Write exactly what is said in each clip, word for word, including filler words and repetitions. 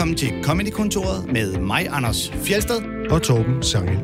Velkommen til Comedykontoret med mig, Anders Fjeldsted og Torben Sangel.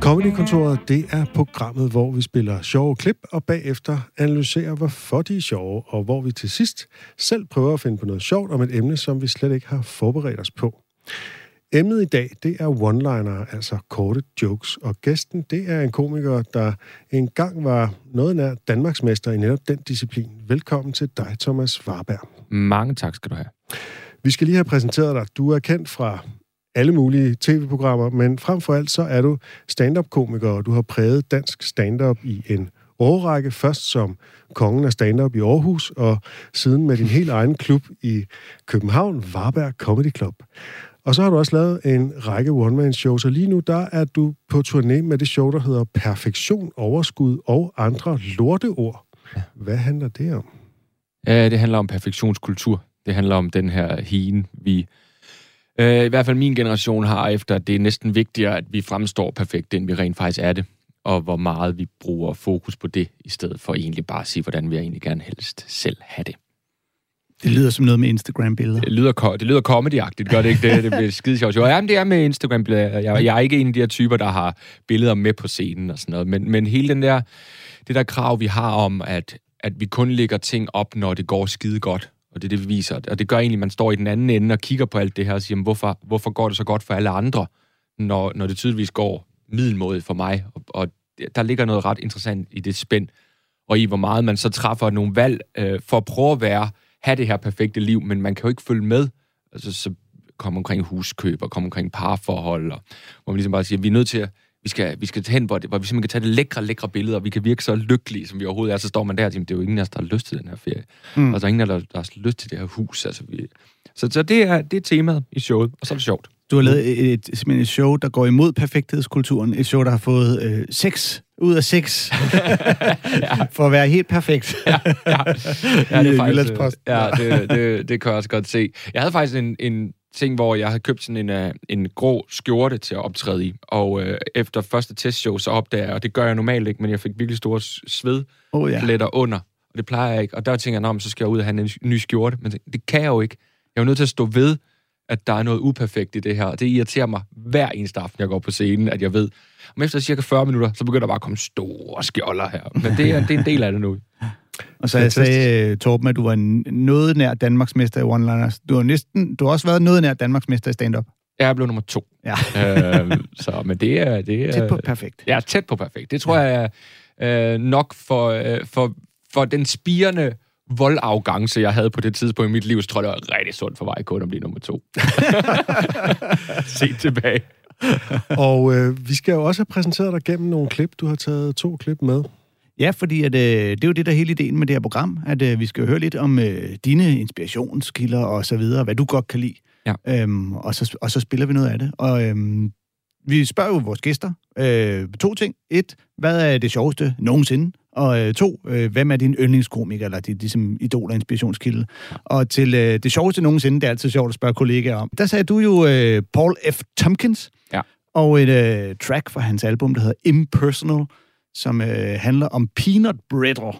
Comedykontoret, det er programmet, hvor vi spiller sjove klip og bagefter analyserer, hvorfor de er sjove, og hvor vi til sidst selv prøver at finde på noget sjovt om et emne, som vi slet ikke har forberedt os på. Emnet i dag, det er one-linere, altså korte jokes, og gæsten, det er en komiker, der engang var noget nær danmarksmester i netop den disciplin. Velkommen til dig, Thomas Warberg. Mange tak skal du have. Vi skal lige have præsenteret dig. Du er kendt fra alle mulige tv-programmer, men frem for alt så er du stand-up-komiker, og du har præget dansk stand-up i en årrække, først som kongen af stand-up i Aarhus, og siden med din helt egen klub i København, Warberg Comedy Club. Og så har du også lavet en række one-man-shows, og lige nu der er du på turné med det show, der hedder Perfektion, Overskud og andre lorteord. Hvad handler det om? Ja, det handler om perfektionskultur. Det handler om den her hien, vi i hvert fald min generation har efter, det er næsten vigtigere, at vi fremstår perfekt, end vi rent faktisk er det, og hvor meget vi bruger fokus på det, i stedet for egentlig bare at sige, hvordan vi egentlig gerne helst selv have det. Det lyder som noget med Instagram-billeder. Det lyder, det lyder comedy-agtigt, gør det ikke det? Det bliver skide sjovt. Jamen, det er med Instagram-billeder. Jeg, jeg er ikke en af de her typer, der har billeder med på scenen og sådan noget, men, men hele den der, det der krav, vi har om, at, at vi kun lægger ting op, når det går skide godt. Og det er det, vi viser. Og det gør egentlig, at man står i den anden ende og kigger på alt det her og siger, hvorfor, hvorfor går det så godt for alle andre, når, når det tydeligvis går middelmådigt for mig? Og, og der ligger noget ret interessant i det spænd, og i hvor meget man så træffer nogle valg øh, for at prøve at være, have det her perfekte liv, men man kan jo ikke følge med. Altså, så kommer omkring huskøb og kommer omkring parforhold, og, hvor man ligesom bare siger, vi er nødt til at Vi skal, vi skal hen, hvor, det, hvor vi simpelthen kan tage det lækre, lækre billeder, og vi kan virke så lykkelige, som vi overhovedet er. Så står man der og siger, det er jo ingen af os, der har lyst til den her ferie. Mm. Og der er ingen af os, der har lyst til det her hus. Altså, vi... Så, så det, er, det er temaet i showet, og så er det sjovt. Du har lavet et, simpelthen et show, der går imod perfekthedskulturen. Et show, der har fået øh, seks ud af seks. Ja. For at være helt perfekt. Ja, ja. Ja, det er faktisk, ja, det, det, det kan jeg også godt se. Jeg havde faktisk en... en ting, hvor jeg havde købt sådan en, en grå skjorte til at optræde i, og øh, efter første testshow, så opdager jeg, og det gør jeg normalt ikke, men jeg fik virkelig store svedpletter oh, ja. under, og det plejer jeg ikke, og der tænker jeg, nå, så skal jeg ud og have en ny skjorte, men det kan jeg jo ikke. Jeg er nødt til at stå ved, at der er noget uperfekt i det her, og det irriterer mig hver eneste aften, jeg går på scenen, at jeg ved, om efter cirka fyrre minutter, så begynder der bare at komme store skjolder her, men det er, det er en del af det nu. Og så jeg sagde, Torben, at du var noget nær Danmarksmester i one-liners. Du har næsten, du har også været noget nær Danmarksmester i stand-up. Jeg blev nummer to. Ja. øh, så, men det er, det er... Tæt på perfekt. Ja, tæt på perfekt. Det tror ja. jeg øh, nok for, øh, for, for den spirende voldafgangse, jeg havde på det tidspunkt i mit liv, så tror jeg, det var rigtig sundt for mig kun at blive nummer to. Se tilbage. Og øh, vi skal jo også have præsenteret dig gennem nogle klip. Du har taget to klip med. Ja, fordi at, øh, det er jo det, der er hele ideen med det her program, at øh, vi skal høre lidt om øh, dine inspirationskilder og så videre, hvad du godt kan lide, ja. øhm, og, så, og så spiller vi noget af det. Og øhm, vi spørger jo vores gæster øh, to ting. Et, hvad er det sjoveste nogensinde? Og øh, to, øh, hvem er din yndlingskomiker, eller dit ligesom, idol og inspirationskilde? Og til øh, det sjoveste nogensinde, det er altid sjovt at spørge kollegaer om. Der sagde du jo øh, Paul F. Tompkins, ja. og et øh, track fra hans album, der hedder Impersonal, som øh, handler om peanut brittle.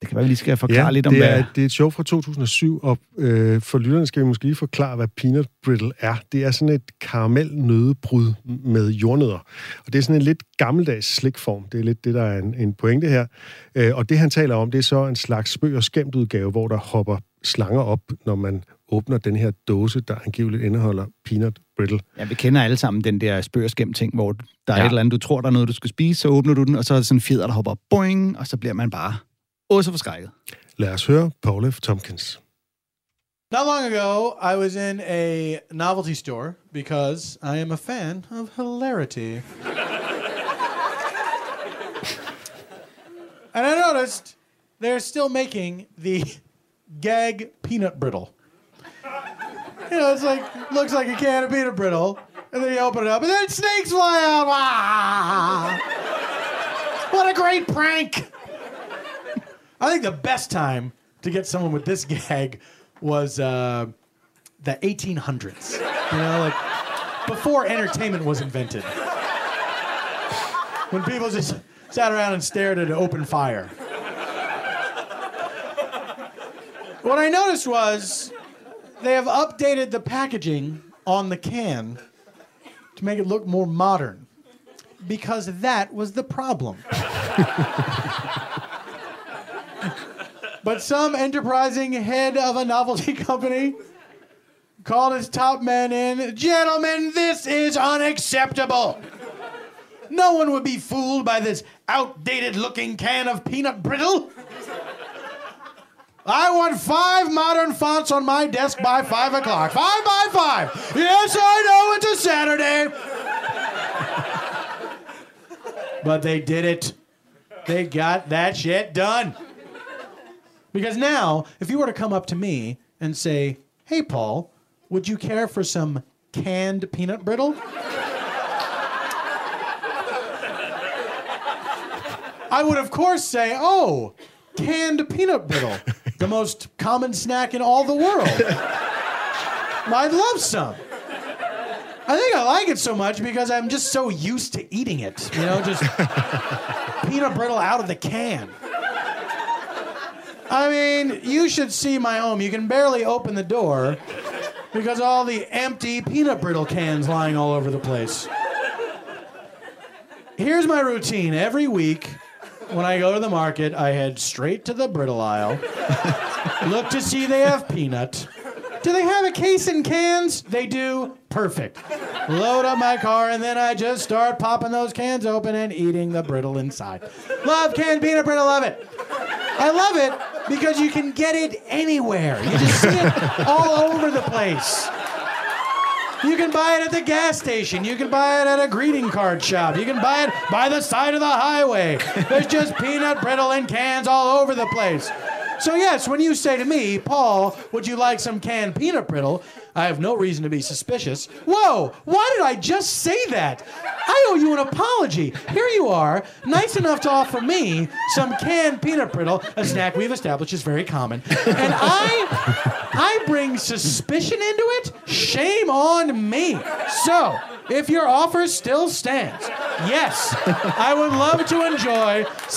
Det kan være, vi lige skal forklare ja, lidt om, det er, hvad... det er et show fra to tusind og syv, og øh, for lytterne skal vi måske lige forklare, hvad peanut brittle er. Det er sådan et karamel-nødebrud med jordnødder. Og det er sådan en lidt gammeldags slikform. Det er lidt det, der er en, en pointe her. Øh, og det, han taler om, det er så en slags spøg- og skæmtudgave, hvor der hopper slanger op, når man åbner den her dåse, der angiveligt indeholder peanut brittle. Ja, vi kender alle sammen den der spøgerskæm-ting, hvor der er ja. et eller andet, du tror, der er noget, du skal spise, så åbner du den, og så er det sådan en fjeder, der hopper op, boing, og så bliver man bare også forskrækket. Lad os høre Paul F. Tompkins. Not long ago, I was in a novelty store, because I am a fan of hilarity. And I noticed they're still making the gag peanut brittle. You know, it's like, looks like a can of peanut brittle. And then you open it up, and then snakes fly out. Ah! What a great prank! I think the best time to get someone with this gag was uh, the eighteen hundreds. You know, like, before entertainment was invented. When people just sat around and stared at an open fire. What I noticed was they have updated the packaging on the can to make it look more modern, because that was the problem. But some enterprising head of a novelty company called his top man in, "Gentlemen, this is unacceptable. No one would be fooled by this outdated-looking can of peanut brittle. I want five modern fonts on my desk by five o'clock. Five by five. Yes, I know it's a Saturday." But they did it. They got that shit done. Because now, if you were to come up to me and say, "Hey, Paul, would you care for some canned peanut brittle?" I would, of course, say, "Oh, canned peanut brittle, the most common snack in all the world. I'd love some." I think I like it so much because I'm just so used to eating it. You know, just peanut brittle out of the can. I mean, you should see my home. You can barely open the door because all the empty peanut brittle cans lying all over the place. Here's my routine every week. When I go to the market, I head straight to the brittle aisle, look to see they have peanut. Do they have a case in cans? They do. Perfect. Load up my car, and then I just start popping those cans open and eating the brittle inside. Love canned peanut brittle, love it. I love it because you can get it anywhere. You just see it all over the place. You can buy it at the gas station. You can buy it at a greeting card shop. You can buy it by the side of the highway. There's just peanut brittle in cans all over the place. So yes, when you say to me, "Paul, would you like some canned peanut brittle?" I have no reason to be suspicious. Whoa, why did I just say that? I owe you an apology. Here you are, nice enough to offer me some canned peanut brittle, a snack we've established is very common. And I, I bring suspicion into it? Shame on me. So, if your offer still stands, yes, I would love to enjoy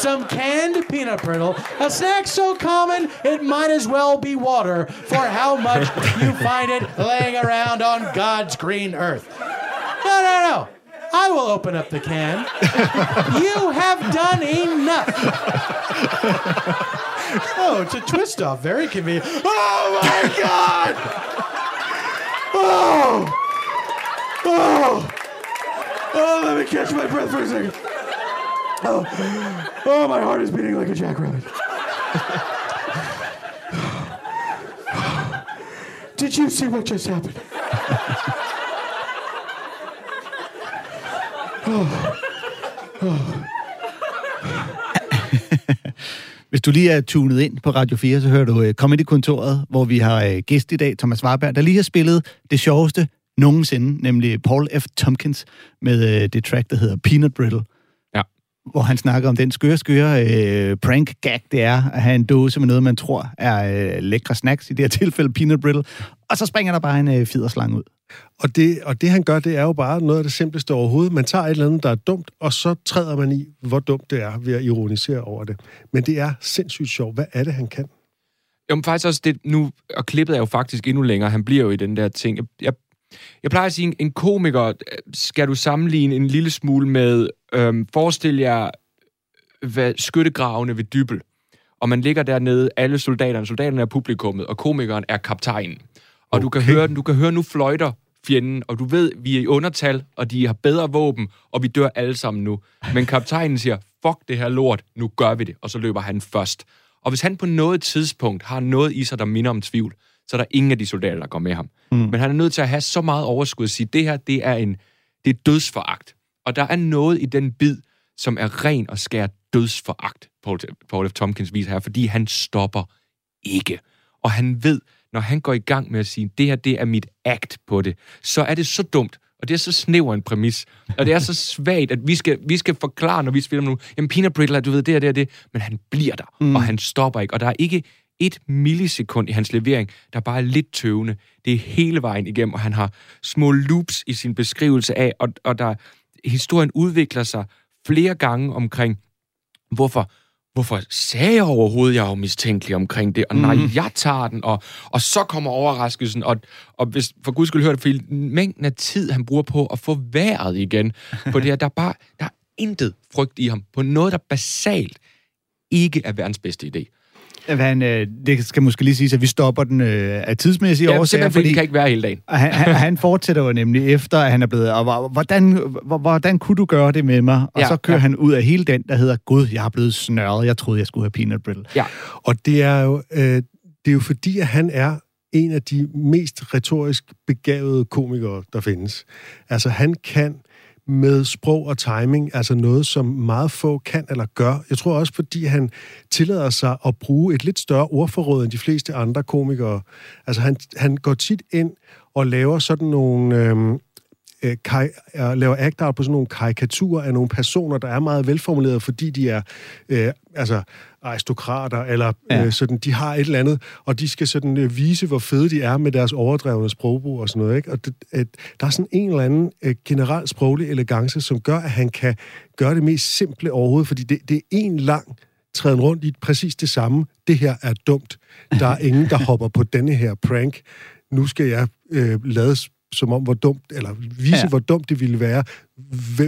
some canned peanut brittle, a snack so common it might as well be water for how much you find it laying around on God's green earth. No, no, no. I will open up the can. You have done enough. Oh, it's a twist off. Very convenient. Oh, my God! Oh! Oh! Oh, let me catch my breath for a second. Oh, oh my heart is beating like a jackrabbit. Did you see what just happened? Oh. Oh. Hvis du lige er tunet ind på Radio fire, så hører du Comedykontoret, hvor vi har gæst i dag, Thomas Warberg, der lige har spillet det sjoveste nogensinde, nemlig Paul F. Tompkins med øh, det track, der hedder Peanut Brittle. Ja. Hvor han snakker om den skøre, skøre øh, prank-gag, det er at have en dåse med noget, man tror er øh, lækre snacks, i det her tilfælde Peanut Brittle, og så springer der bare en øh, fiderslange ud. Og det, og det, han gør, det er jo bare noget af det simpleste overhovedet. Man tager et eller andet, der er dumt, og så træder man i, hvor dumt det er, ved at ironisere over det. Men det er sindssygt sjovt. Hvad er det, han kan? Jamen faktisk også det nu, og klippet er jo faktisk endnu længere. Han bliver jo i den der ting. Jeg, jeg Jeg plejer at sige, en komiker skal du sammenligne en lille smule med, øhm, forestil jer hvad, skyttegravene ved Dybbøl, og man ligger dernede, alle soldaterne, soldaterne er publikummet, og komikeren er kaptajnen. Og okay. du kan høre du kan høre nu fløjter fjenden, og du ved, vi er i undertal, og de har bedre våben, og vi dør alle sammen nu. Men kaptajnen siger, fuck det her lort, nu gør vi det, og så løber han først. Og hvis han på noget tidspunkt har noget i sig, der minder om tvivl, så er der ingen af de soldater, der går med ham. Mm. Men han er nødt til at have så meget overskud at sige, det her, det er en det er dødsforagt. Og der er noget i den bid, som er ren og skær dødsforagt, Paul, Paul F. Tompkins viser her, fordi han stopper ikke. Og han ved, når han går i gang med at sige, det her, det er mit act på det, så er det så dumt, Og det er så snæver en præmis. Og det er så svagt, at vi skal, vi skal forklare, når vi spiller nu, jamen peanut brittle, du ved, det og det og det, men han bliver der, mm. og han stopper ikke. Og der er ikke et millisekund i hans levering, der bare er lidt tøvende. Det er hele vejen igennem, og han har små loops i sin beskrivelse af, og, og der, historien udvikler sig flere gange omkring, hvorfor... Hvorfor sagde jeg overhovedet, jeg er jo mistænkelig omkring det? Og nej, mm. jeg tager den, og, og så kommer overraskelsen. Og, og hvis, for guds skyld hør det, fordi mængden af tid, han bruger på at få vejret igen på det her, der er bare der er intet frygt i ham på noget, der basalt ikke er verdens bedste idé. Han, øh, det skal måske lige sige, at vi stopper den øh, af tidsmæssige ja, årsager. Fordi det kan ikke være hele dagen. han, han, han fortsætter jo nemlig efter, at han er blevet... Og, hvordan, hvordan kunne du gøre det med mig? Og ja, så kører ja. han ud af hele den, der hedder, Gud, jeg er blevet snørret. Jeg troede, jeg skulle have peanut brittle. Ja. Og det er, jo, øh, det er jo fordi, at han er en af de mest retorisk begavede komikere, der findes. Altså, han kan... med sprog og timing, altså noget, som meget få kan eller gør. Jeg tror også, fordi han tillader sig at bruge et lidt større ordforråd end de fleste andre komikere. Altså han, han går tit ind og laver sådan nogle... Øhm, øh, kaj- laver act-out på sådan nogle karikaturer af nogle personer, der er meget velformulerede, fordi de er... Øh, altså... aristokrater, eller ja. øh, sådan, de har et eller andet, og de skal sådan øh, vise, hvor fede de er med deres overdrevne sprogbrug og sådan noget, ikke? Og det, øh, der er sådan en eller anden øh, generel sproglig elegance, som gør, at han kan gøre det mest simple overhovedet, fordi det, det er en lang træden rundt i præcis det samme. Det her er dumt. Der er ingen, der hopper på denne her prank. Nu skal jeg øh, lades som om, hvor dumt, eller vise, ja. hvor dumt det ville være,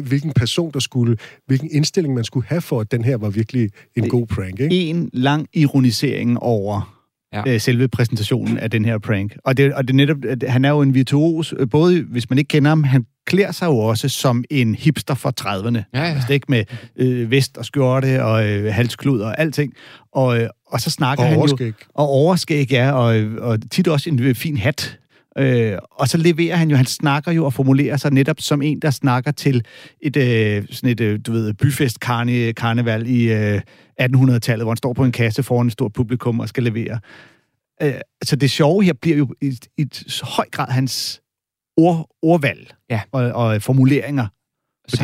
hvilken person, der skulle, hvilken indstilling, man skulle have for, at den her var virkelig en god prank, ikke? En lang ironisering over ja. øh, selve præsentationen af den her prank. Og det, og det netop, han er jo en virtuos, både hvis man ikke kender ham, han klæder sig jo også som en hipster fra trediverne. Ja, ja. Altså, ikke med øh, vest og skjorte og øh, halsklud og alting. Og, øh, og så snakker og han overskæg. jo... Og overskæg. Ja, og ja, og tit også en fin hat. Øh, og så leverer han jo, han snakker jo og formulerer sig netop som en, der snakker til et, øh, sådan et øh, du ved, byfest-karneval i øh, attenhundredetallet, hvor han står på en kasse foran et stort publikum og skal levere. Øh, så det sjove her bliver jo i, i høj grad hans ord, ordvalg ja. og, og formuleringer. Det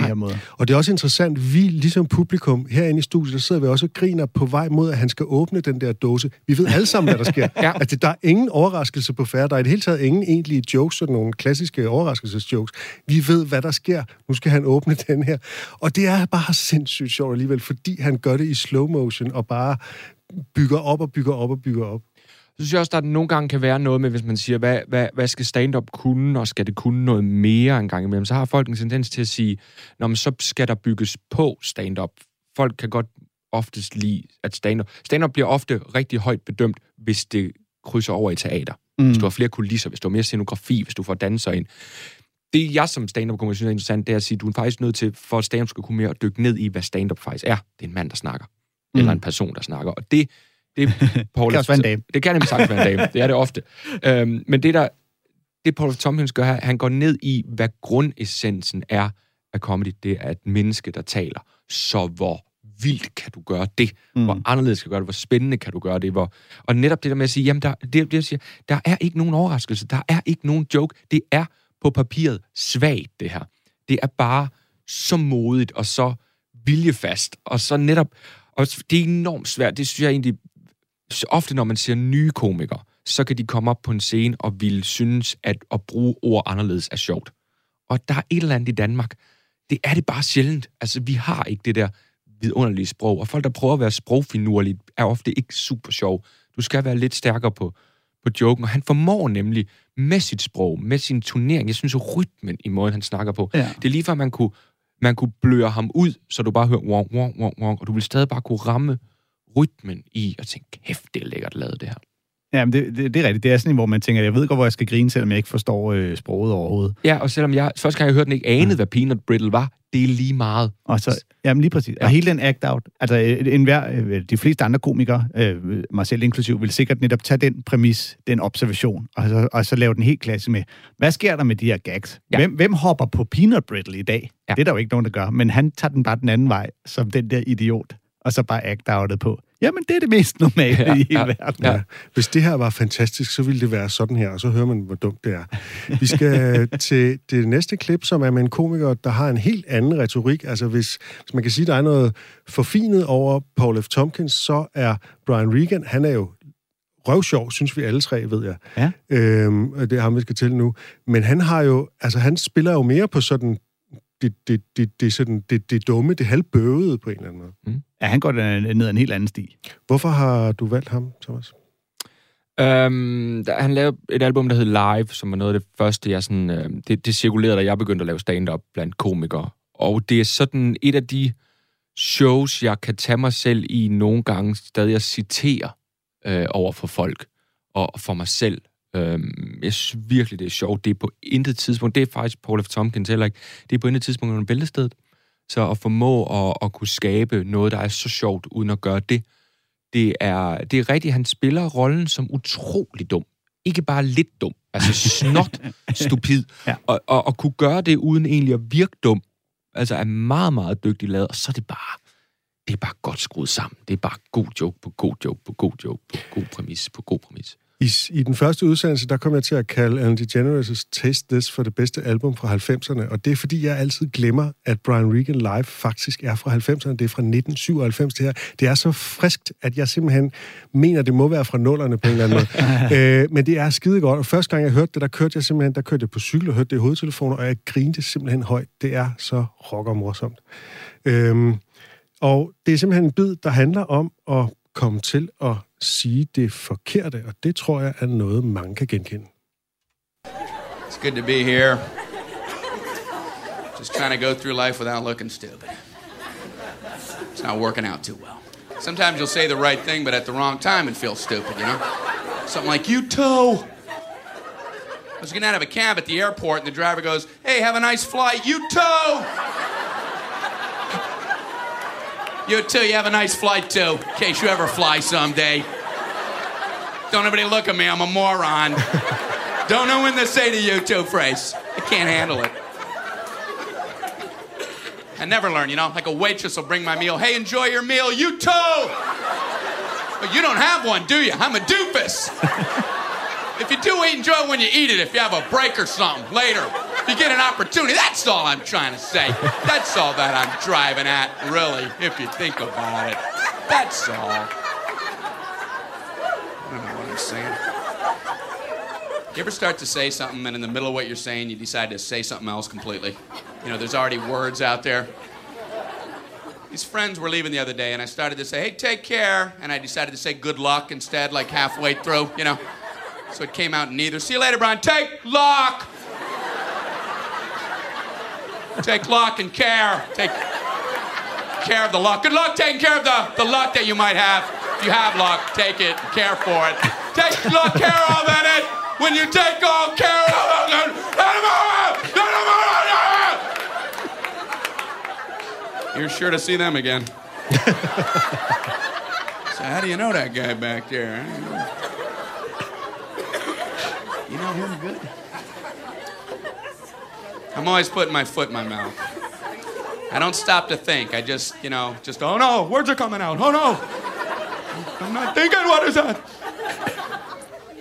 og det er også interessant, vi ligesom publikum herinde i studiet, der sidder vi også og griner på vej mod, at han skal åbne den der dåse. Vi ved alle sammen, hvad der sker. ja. Altså, der er ingen overraskelse på færre. Der er i det hele taget ingen egentlige jokes, sådan nogle klassiske overraskelsesjokes. Vi ved, hvad der sker. Nu skal han åbne den her. Og det er bare sindssygt sjovt alligevel, fordi han gør det i slow motion og bare bygger op og bygger op og bygger op. Så synes jeg også, at der nogle gange kan være noget med, hvis man siger, hvad, hvad, hvad skal stand-up kunne, og skal det kunne noget mere en gang imellem? Så har folk en tendens til at sige, nå, men så skal der bygges på stand-up. Folk kan godt oftest lide, at stand-up... Stand-up bliver ofte rigtig højt bedømt, hvis det krydser over i teater. Mm. Hvis du har flere kulisser, hvis du har mere scenografi, hvis du får danser ind. Det, jeg som stand-up-komiker synes er interessant, det er at sige, at du er faktisk nødt til, for at stand-up skal kunne mere, at dykke ned i, hvad stand-up faktisk er. Det er en mand, der snakker. Mm. Eller en person, der snakker. Og det... Det, Paul, det kan også være en dame. Det kan nemlig sagtens være en dame. Det er det ofte. Øhm, men det, der, det Paul F. Tompkins gør her, han går ned i, hvad grundessensen er af comedy. Det er et menneske, der taler. Så hvor vildt kan du gøre det? Mm. Hvor anderledes kan du gøre det? Hvor spændende kan du gøre det? Hvor... Og netop det der med at sige, jamen, der, det, det, siger, der er ikke nogen overraskelse. Der er ikke nogen joke. Det er på papiret svagt, det her. Det er bare så modigt og så viljefast. Og så netop... Og det er enormt svært. Det synes jeg egentlig... Så ofte, når man ser nye komikere, så kan de komme op på en scene og ville synes, at at bruge ord anderledes er sjovt. Og der er et eller andet i Danmark. Det er det bare sjældent. Altså, vi har ikke det der vidunderlige sprog. Og folk, der prøver at være sprogfinurlige, er ofte ikke super sjov. Du skal være lidt stærkere på, på joken. Og han formår nemlig med sit sprog, med sin turnering, jeg synes, rytmen i måden, han snakker på. Ja. Det er lige før, man kunne, man kunne bløre ham ud, så du bare hører wong, wong, wong, wong, og du vil stadig bare kunne ramme rytmen i at tænke, kæft, det er lækkert lavet det her. Jamen, det, det, det er rigtigt. Det er sådan en, hvor man tænker, jeg ved godt, hvor jeg skal grine, selvom jeg ikke forstår øh, sproget overhovedet. Ja, og selvom jeg, første gang jeg hørte den, ikke anede, mm. hvad peanut brittle var, det er lige meget. Og så, jamen lige præcis. Ja. Og hele den act-out, altså en hver, de fleste andre komikere, øh, mig selv inklusiv, vil sikkert netop tage den præmis, den observation, og så, og så lave den helt klasse med, hvad sker der med de her gags? Ja. Hvem, hvem hopper på peanut brittle i dag? Ja. Det er der jo ikke nogen, der gør, men han tager den bare den anden vej, som den der idiot. Og så bare act-outet på. Jamen, det er det mest normale ja, i hele ja, verden. Ja. Hvis det her var fantastisk, så ville det være sådan her, og så hører man, hvor dumt det er. Vi skal til det næste klip, som er med en komiker, der har en helt anden retorik. Altså, hvis, hvis man kan sige, der er noget forfinet over Paul F. Tompkins, så er Brian Regan, han er jo røvsjov, synes vi alle tre, ved jeg. Ja. Øhm, det er ham, vi skal til nu. Men han har jo, altså, han spiller jo mere på sådan Det, det, det, det, sådan, det, det dumme, det halvbøvede på en eller anden måde. Mm. Ja, han går ned ad en helt anden sti. Hvorfor har du valgt ham, Thomas? Øhm, der, han lavede et album, der hed Live, som var noget af det første, jeg sådan... Øh, det, det cirkulerede, da jeg begyndte at lave stand-up blandt komikere. Og det er sådan et af de shows, jeg kan tage mig selv i nogle gange stadig at citere øh, over for folk og for mig selv. Jeg synes virkelig, det er sjovt. Det er på intet tidspunkt, det er faktisk Paul F. Tompkins heller ikke, det er på intet tidspunkt under bæltestedet. Så at formå at, at kunne skabe noget, der er så sjovt, uden at gøre det, det er, det er rigtigt, han spiller rollen som utrolig dum. Ikke bare lidt dum, altså snot, stupid. Ja. Og, og, og kunne gøre det, uden egentlig at virke dum, altså er meget, meget dygtig lavet, og så er det bare... Det er bare godt skruet sammen. Det er bare god joke på god joke på god joke på god præmis på god præmis. I, I den første udsendelse, der kom jeg til at kalde Ellen DeGeneres' Taste This for det bedste album fra halvfemserne, og det er fordi, jeg altid glemmer, at Brian Regan Live faktisk er fra halvfemserne. Det er fra nitten syvoghalvfems, det her. Det er så friskt, at jeg simpelthen mener, det må være fra nullerne på en eller anden måde. øh, men det er skide godt, og første gang jeg hørte det, der kørte jeg simpelthen, der kørte jeg på cykel og hørte det i hovedtelefoner, og jeg grinte simpelthen højt. Det er så rock og morsomt. Øh, og det er simpelthen en bid, der handler om at komme til at sige det forkerte, og det tror jeg er noget, mange kan genkende. It's good to be here. Just trying to go through life without looking stupid. It's not working out too well. Sometimes you'll say the right thing, but at the wrong time it feels stupid, you know? Something like, you too! I was getting out of a cab at the airport, and the driver goes, hey, have a nice flight, you too! You too, you have a nice flight too, in case you ever fly someday. Don't everybody look at me, I'm a moron. Don't know when to say the you too phrase. I can't handle it. I never learn, you know, like a waitress will bring my meal. Hey, enjoy your meal, you too! But you don't have one, do you? I'm a doofus. If you do eat, enjoy it when you eat it, if you have a break or something later. You get an opportunity. That's all I'm trying to say. That's all that I'm driving at, really, if you think about it. That's all. I don't know what I'm saying. You ever start to say something, and in the middle of what you're saying, you decide to say something else completely? You know, there's already words out there. These friends were leaving the other day, and I started to say, hey, take care. And I decided to say good luck instead, like halfway through, you know. So it came out in neither. See you later, Brian. Take luck. Take luck and care. Take care of the luck. Good luck taking care of the, the luck that you might have. If you have luck, take it and care for it. Take luck, care of it. When you take all care of it. You're sure to see them again. So how do you know that guy back there? You know him good. I'm always putting my foot in my mouth. I don't stop to think. I just, you know, just, oh no, words are coming out. Oh no. I'm not thinking, what is that?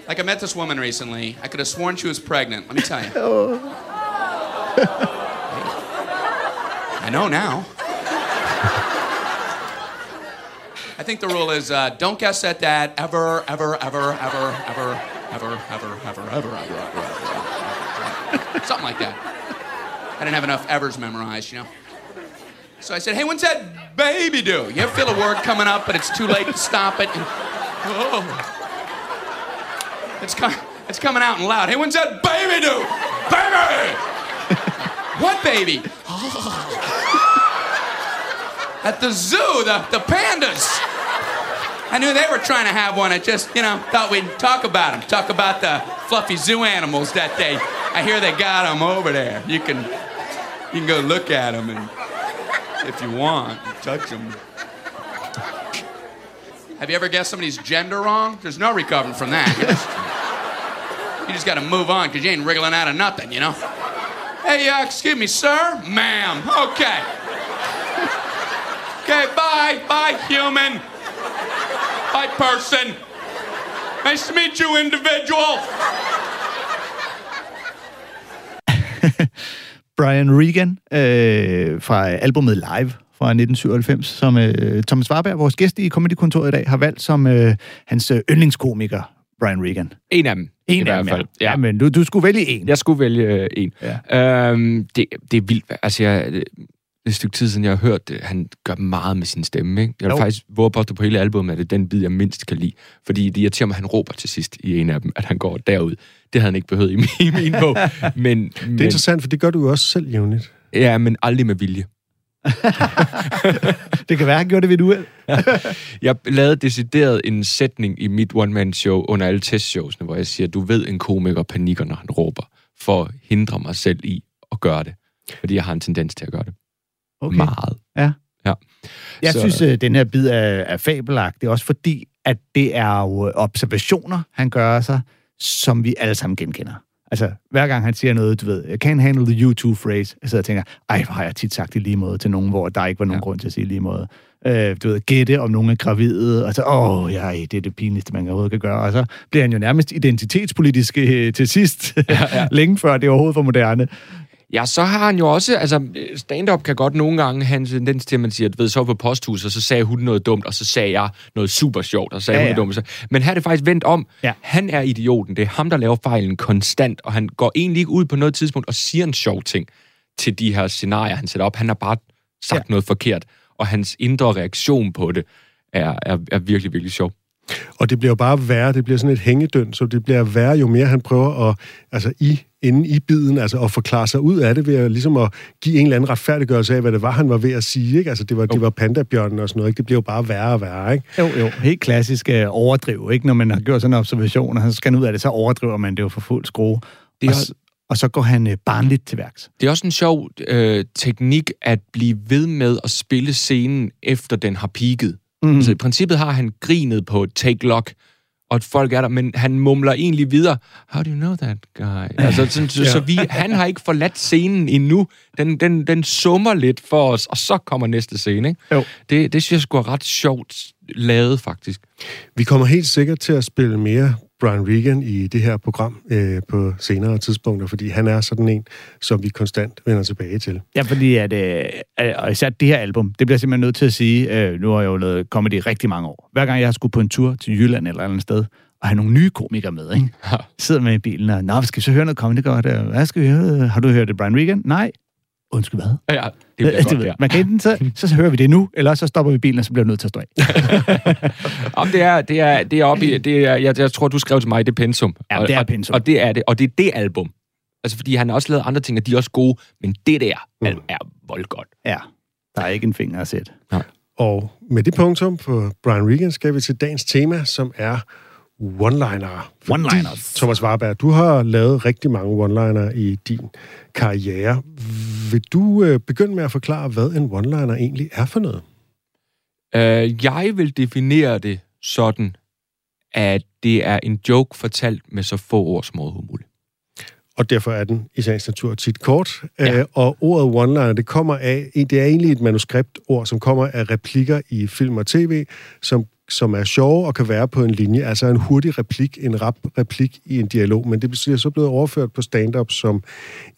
Like I met this woman recently. I could have sworn she was pregnant. Let me tell you. Oh. I know now. I think the rule is uh, don't guess at that ever, ever, ever, ever, ever, ever, ever, ever, ever, ever, ever. Something like that. I didn't have enough evers memorized, you know. So I said, hey, when's that baby due? You ever feel a word coming up, but it's too late to stop it? And, oh, it's, com- it's coming out and loud. Hey, when's that baby due? Baby! What baby? Oh. At the zoo, the, the pandas. I knew they were trying to have one. I just, you know, thought we'd talk about them. Talk about the fluffy zoo animals that they... I hear they got them over there. You can, you can go look at them and, if you want, touch them. Have you ever guessed somebody's gender wrong? There's no recovering from that. You just, you just got to move on because you ain't wriggling out of nothing, you know. Hey, uh, excuse me, sir, ma'am. Okay. Okay, bye, bye, human. right person. Nice to meet you, individual. Brian Regan øh, fra albumet Live fra nitten syvoghalvfems, som øh, Thomas Warberg, vores gæst i Comedykontoret i dag, har valgt som øh, hans yndlingskomiker, Brian Regan. En af dem. En i af hvert fald. Dem, ja. Ja, men du, du skulle vælge en. Jeg skulle vælge øh, en. Ja. Øhm, det, det er vildt. Altså, jeg, det er et stykke tid siden, jeg har hørt, han gør meget med sin stemme, ikke? Jeg vil faktisk våge på på hele albumet, at det er den bid, jeg mindst kan lide. Fordi det irriterer mig, at han råber til sidst i en af dem, at han går derud. Det havde han ikke behøvet i min, i min bog. Men, det er men, interessant, for det gør du jo også selv jævnligt. Ja, men aldrig med vilje. Det kan være, han gjorde det ved et uheld. Jeg lavede decideret en sætning i mit one-man-show under alle testshowsene, hvor jeg siger, du ved, en komiker panikker, når han råber, for at hindre mig selv i at gøre det. Fordi jeg har en tendens til at gøre det. Okay. Meget. Ja. Ja. Jeg Så... synes, at den her bid er, er fabelagtig, også fordi, at det er jo observationer, han gør sig, som vi alle sammen genkender. Altså, hver gang han siger noget, du ved, I can't handle the you-too-phrase, så jeg tænker, ej, hvor har jeg tit sagt i lige måde til nogen, hvor der ikke var nogen ja. grund til at sige i lige måde. Øh, du ved, gætte om nogen er gravide, og så, åh, ja, det er det pinligste, man overhovedet kan gøre. Og så bliver han jo nærmest identitetspolitisk øh, til sidst, ja, ja. længe før det overhovedet var moderne. Ja, så har han jo også, altså, stand-up kan godt nogle gange have en tendens til, at man siger, at ved, så på posthus, og så sagde hun noget dumt, og så sagde jeg noget super sjovt, og så sagde ja, ja. hun noget dumt. Men her er det faktisk vendt om. Ja. Han er idioten. Det er ham, der laver fejlen konstant, og han går egentlig ikke ud på noget tidspunkt og siger en sjov ting til de her scenarier, han sætter op. Han har bare sagt ja. noget forkert, og hans indre reaktion på det er, er, er virkelig, virkelig sjov. Og det bliver jo bare værre, det bliver sådan et hængedøn, så det bliver værre, jo mere han prøver at, altså i, inde i biden, altså at forklare sig ud af det, ved at, ligesom at give en eller anden retfærdiggørelse af, hvad det var, han var ved at sige, ikke? Altså det var, det var pandabjørnen og sådan noget, ikke? Det bliver jo bare værre og værre, ikke? Jo, jo, helt klassisk overdriv, ikke? Når man har gjort sådan en observation, og han skal ud af det, så overdriver man det jo for fuld skrue. Det er også... Og så går han øh, barnligt til værks. Det er også en sjov øh, teknik at blive ved med at spille scenen, efter den har peaket. Mm. Så i princippet har han grinet på Take Lock, og folk er der, men han mumler egentlig videre, how do you know that guy? Altså, så så, så vi, han har ikke forladt scenen endnu. Den, den, den summer lidt for os, og så kommer næste scene, ikke? Jo. Det, det synes jeg sgu er ret sjovt lavet, faktisk. Vi kommer helt sikkert til at spille mere Brian Regan i det her program øh, på senere tidspunkter, fordi han er sådan en, som vi konstant vender tilbage til. Ja, fordi at, øh, og især det her album, det bliver simpelthen nødt til at sige, øh, nu har jeg jo lavet comedy i rigtig mange år. Hver gang jeg har skulle på en tur til Jylland eller et andet sted, og have nogle nye komikere med, ikke? Ja. Sidder med i bilen og, nå, skal vi så høre noget comedy godt? Hvad skal vi høre? Har du hørt det, Brian Regan? Nej. Undskyld, hvad? Ja, det bliver det, godt, det, ja. Man kan enten, så, så hører vi det nu, eller så stopper vi bilen, og så bliver vi nødt til at stå af. Om det er, det er, det er op i, det er, jeg, jeg tror, du skrev til mig, det er pensum. Ja, det er pensum. Og, og det er det, og det er det album. Altså, fordi han har også lavet andre ting, og de er også gode, men det der mm. album er voldgodt. Ja, der er ikke en finger at sætte. Nej. Og med det punktum på Brian Regan skal vi til dagens tema, som er one-linere. One-liners. Thomas Warberg, du har lavet rigtig mange one-linere i din karriere. Vil du øh, begynde med at forklare, hvad en one-liner egentlig er for noget? Uh, jeg vil definere det sådan, at det er en joke fortalt med så få ord som overhovedet muligt. Og derfor er den i sagens natur tit kort. Ja. Uh, og ordet one-liner, det kommer af, det er egentlig et manuskriptord, som kommer af replikker i film og tv, som som er sjove og kan være på en linje, altså en hurtig replik, en rap replik i en dialog, men det bliver så blevet overført på stand-up som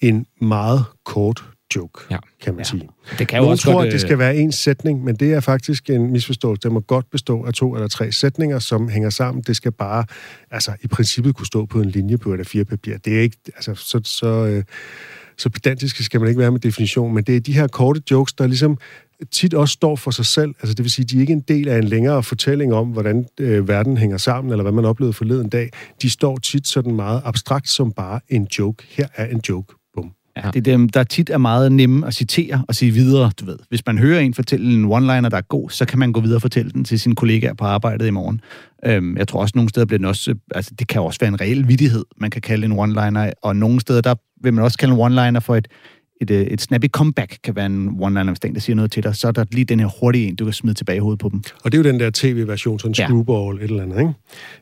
en meget kort joke, ja. kan man ja. sige. Det kan Nogen også tror, godt, at det skal være en sætning, men det er faktisk en misforståelse. Det må godt bestå af to eller tre sætninger, som hænger sammen. Det skal bare, altså i princippet kunne stå på en linje på et af fire papir. Det er ikke, altså så... så øh, Så pedantisk skal man ikke være med definition, men det er de her korte jokes, der ligesom tit også står for sig selv. Altså det vil sige, de er ikke en del af en længere fortælling om, hvordan øh, verden hænger sammen, eller hvad man oplevede forleden dag. De står tit sådan meget abstrakt som bare en joke. Her er en joke. Bum. Ja, det er dem, der tit er meget nemme at citere og sige videre, du ved. Hvis man hører en fortælle en one-liner, der er god, så kan man gå videre og fortælle den til sine kollegaer på arbejdet i morgen. Øhm, jeg tror også, nogle steder bliver den også... Altså det kan også være en reel vittighed, man kan kalde en one-liner, og nogle steder, der vil man også kalde en one-liner for et, et, et snappy comeback, kan være en one-liner, hvis der der siger noget til dig, så er der lige den her hurtige en, du kan smide tilbage i hovedet på dem. Og det er jo den der tv-version, sådan en ja. screwball, et eller andet,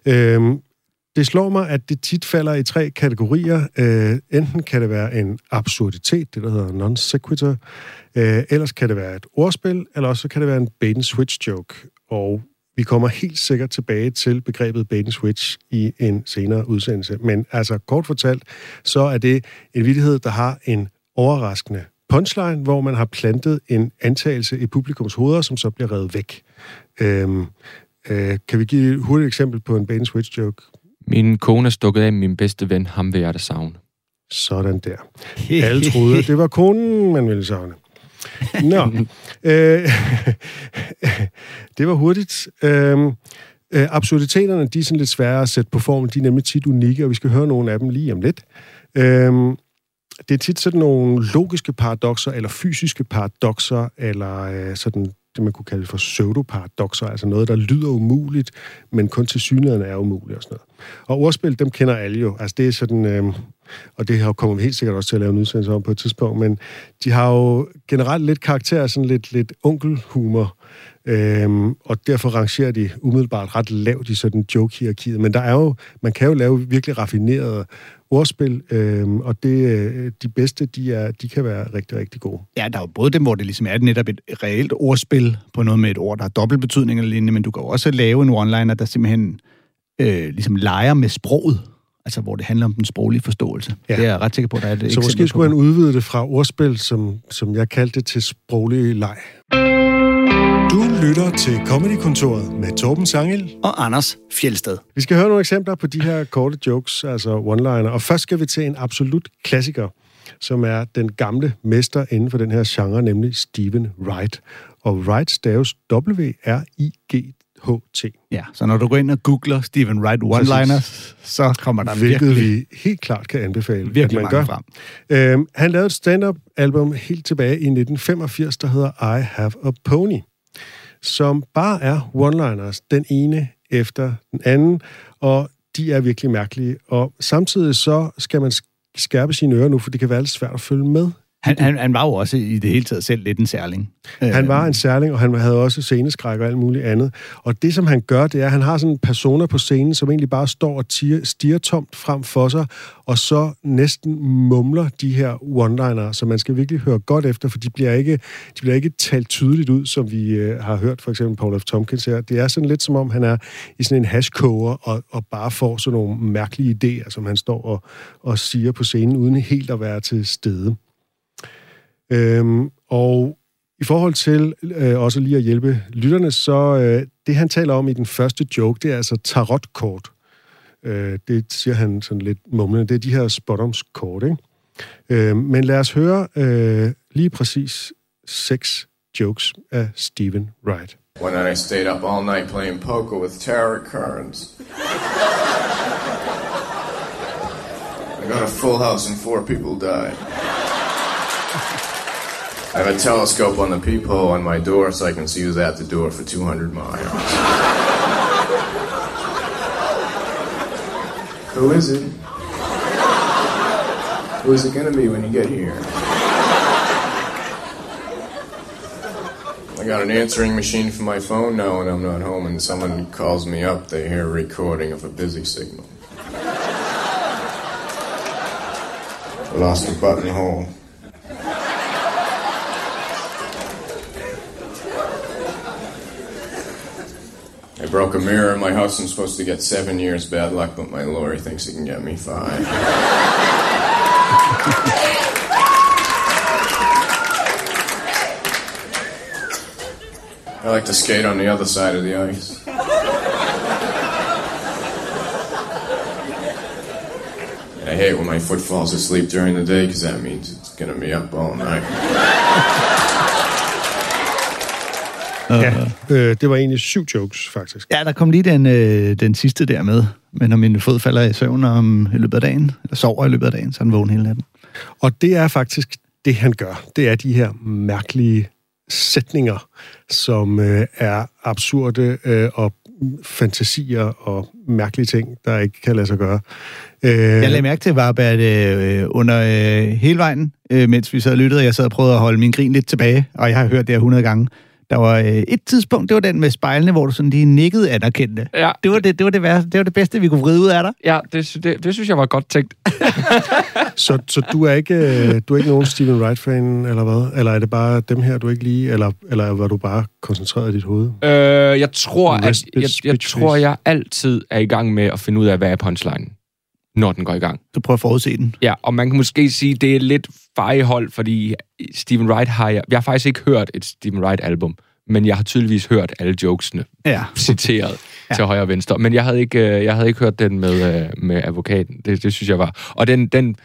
ikke? Øhm, det slår mig, at det tit falder i tre kategorier. Øh, enten kan det være en absurditet, det der hedder non sequitur, øh, ellers kan det være et ordspil, eller også kan det være en bait and switch joke, og Vi kommer helt sikkert tilbage til begrebet bait and switch i en senere udsendelse. Men altså, kort fortalt, så er det en vittighed, der har en overraskende punchline, hvor man har plantet en antagelse i publikums hoveder, som så bliver revet væk. Øhm, øh, kan vi give et hurtigt eksempel på en bait and switch joke? Min kone er stukket af min bedste ven, ham vil jeg da savne. Sådan der. Alle troede, det var konen, man ville savne. Nå, øh, det var hurtigt. Øh, absurditeterne, de er sådan lidt svære at sætte på formen. De er nemlig tit unikke, og vi skal høre nogle af dem lige om lidt. Øh, det er tit sådan nogle logiske paradokser, eller fysiske paradokser, eller øh, sådan det, man kunne kalde for pseudoparadoxer, altså noget, der lyder umuligt, men kun tilsyneladende er umuligt og sådan noget. Og ordspil, dem kender alle jo. Altså det er sådan, øh, og det her kommer vi helt sikkert også til at lave en udsendelse om på et tidspunkt, men de har jo generelt lidt karakter, sådan lidt, lidt onkelhumor, øh, og derfor rangerer de umiddelbart ret lavt i sådan joke-hierarkiet. Men der er jo, man kan jo lave virkelig raffinerede ordspil, øh, og det, de bedste, de, er, de kan være rigtig, rigtig gode. Ja, der er jo både dem, hvor det ligesom er netop et reelt ordspil på noget med et ord, der har dobbelt betydning eller lignende, men du kan også lave en one-liner, der simpelthen øh, ligesom leger med sproget, altså hvor det handler om den sproglige forståelse. Ja. Det er jeg ret sikker på, der er et eksempel på. Så måske skulle man udvide det fra ordspil, som, som jeg kaldte det, til sproglig leg. Du lytter til Comedykontoret med Torben Sangel og Anders Fjeldsted. Vi skal høre nogle eksempler på de her korte jokes, altså one-liner. Og først skal vi til en absolut klassiker, som er den gamle mester inden for den her genre, nemlig Stephen Wright. Og Wright staves W R I G H T. Ja, så når du går ind og googler Stephen Wright one-liners, så kommer der virkelig... Hvilket vi helt klart kan anbefale, at man gør. Frem. Øhm, han lavede et stand-up-album helt tilbage i nitten femogfirs, der hedder I Have a Pony, som bare er one-liners, den ene efter den anden, og de er virkelig mærkelige. Og samtidig så skal man skærpe sine ører nu, for det kan være lidt svært at følge med. Han, han, han var jo også i det hele taget selv lidt en særling. Han var en særling, og han havde også sceneskræk og alt muligt andet. Og det, som han gør, det er, at han har sådan en persona på scenen, som egentlig bare står og tiger, stiger tomt frem for sig, og så næsten mumler de her one-linere, så man skal virkelig høre godt efter, for de bliver ikke, de bliver ikke talt tydeligt ud, som vi øh, har hørt for eksempel Paul F. Tompkins her. Det er sådan lidt, som om han er i sådan en hashkoger, og, og bare får sådan nogle mærkelige idéer, som han står og, og siger på scenen, uden helt at være til stede. Øhm, og i forhold til øh, også lige at hjælpe lytterne, så øh, det han taler om i den første joke, det er altså tarotkort. Øh, det siger han sådan lidt mumlende. Det er de her spådomskort, ikke? Øh, men lad os høre øh, lige præcis seks jokes af Stephen Wright. One night I stayed up all night playing poker with tarot cards. I got a full house and four people died. I have a telescope on the peephole on my door so I can see who's at the door for two hundred miles. Who is it? Who is it gonna be when you get here? I got an answering machine for my phone now when I'm not home and someone calls me up, they hear a recording of a busy signal. I lost a buttonhole. I broke a mirror in my house. I'm supposed to get seven years bad luck, but my lawyer thinks he can get me five. I like to skate on the other side of the ice. And I hate when my foot falls asleep during the day, because that means it's going to be up all night. Ja, øh, det var egentlig syv jokes, faktisk. Ja, der kom lige den, øh, den sidste der med, men når min fod falder i søvn om, i løbet af dagen, eller sover i løbet af dagen, så er den vågen hele natten. Og det er faktisk det, han gør. Det er de her mærkelige sætninger, som øh, er absurde øh, og fantasier og mærkelige ting, der ikke kan lade sig gøre. Øh... Jeg lagde mærke til, Warberg, at øh, under øh, hele vejen, øh, mens vi sad og lyttede, jeg sad og prøvede at holde min grin lidt tilbage, og jeg har hørt det her hundrede gange, Der var øh, et tidspunkt, det var den med spejlene, hvor du sådan lige nikkede anerkendte. Ja. Det var det, det var det værste, det var det bedste, vi kunne vride ud af dig. Ja, det, det, det synes jeg var godt tænkt. så så du er ikke du er ikke nogen Stephen Wright-fan eller hvad? Eller er det bare dem her du ikke lige eller eller var du bare koncentreret i dit hoved? Øh, jeg tror at jeg, jeg tror jeg altid er i gang med at finde ud af hvad er punchline, når den går i gang. Du prøver at forudse den. Ja, og man kan måske sige, at det er lidt fejehold, fordi Stephen Wright har jeg... Jeg har faktisk ikke hørt et Stephen Wright-album, men jeg har tydeligvis hørt alle jokesene ja. citeret ja. til højre og venstre. Men jeg havde ikke, jeg havde ikke hørt den med, med advokaten. Det, det synes jeg var... Og den, den,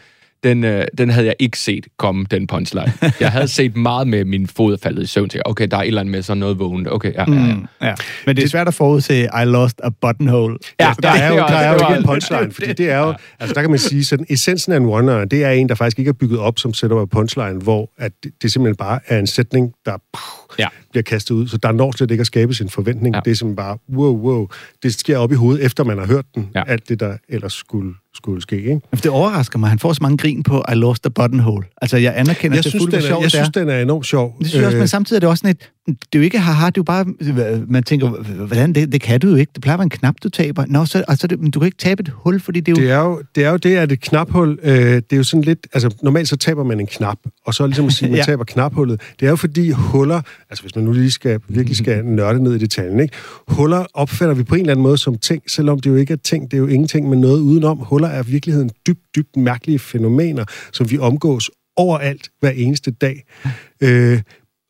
den, den havde jeg ikke set komme, den punchline. Jeg havde set meget med min fod faldet i søvn. Tænkte, okay, der er et eller andet med sådan noget vågent. Okay, ja, ja, ja. Mm, ja. Men det er svært at forudse, I lost a buttonhole. Ja, altså, der, der er jo, der det, er jo det, ikke en punchline, det, fordi det, det er jo... Ja. Altså, der kan man sige, sådan essensen af en one-er, det er en, der faktisk ikke er bygget op som setup af punchline, hvor at det, det simpelthen bare er en sætning, der puh, ja. bliver kastet ud. Så der når slet ikke at skabe sin forventning. Ja. Det er simpelthen bare, wow, wow. Det sker op i hovedet, efter man har hørt den. Ja. Alt det, der ellers skulle... skulle ske, ikke? Det overrasker mig. Han får så mange grin på I lost the buttonhole. Altså, jeg anerkender, jeg det synes, er fuldt sjovt. Jeg synes, den er enormt sjov. Det synes jeg også, men samtidig er det også sådan et... Det er jo ikke haha, det er jo bare... Man tænker, hvordan, det, det kan du jo ikke. Det plejer at være en knap, du taber. Nå, så, altså, du kan ikke tabe et hul, fordi det er jo... Det er jo det, er jo det at et knaphul, øh, det er jo sådan lidt... Altså, normalt så taber man en knap, og så ligesom at sige, man ja. taber knaphullet. Det er jo fordi huller... Altså, hvis man nu lige skal, virkelig skal nørde ned i detaljen, ikke? Huller opfatter vi på en eller anden måde som ting, selvom det jo ikke er ting. Det er jo ingenting med noget udenom. Huller er i virkeligheden dybt, dybt mærkelige fænomener, som vi omgås overalt hver eneste dag. Øh,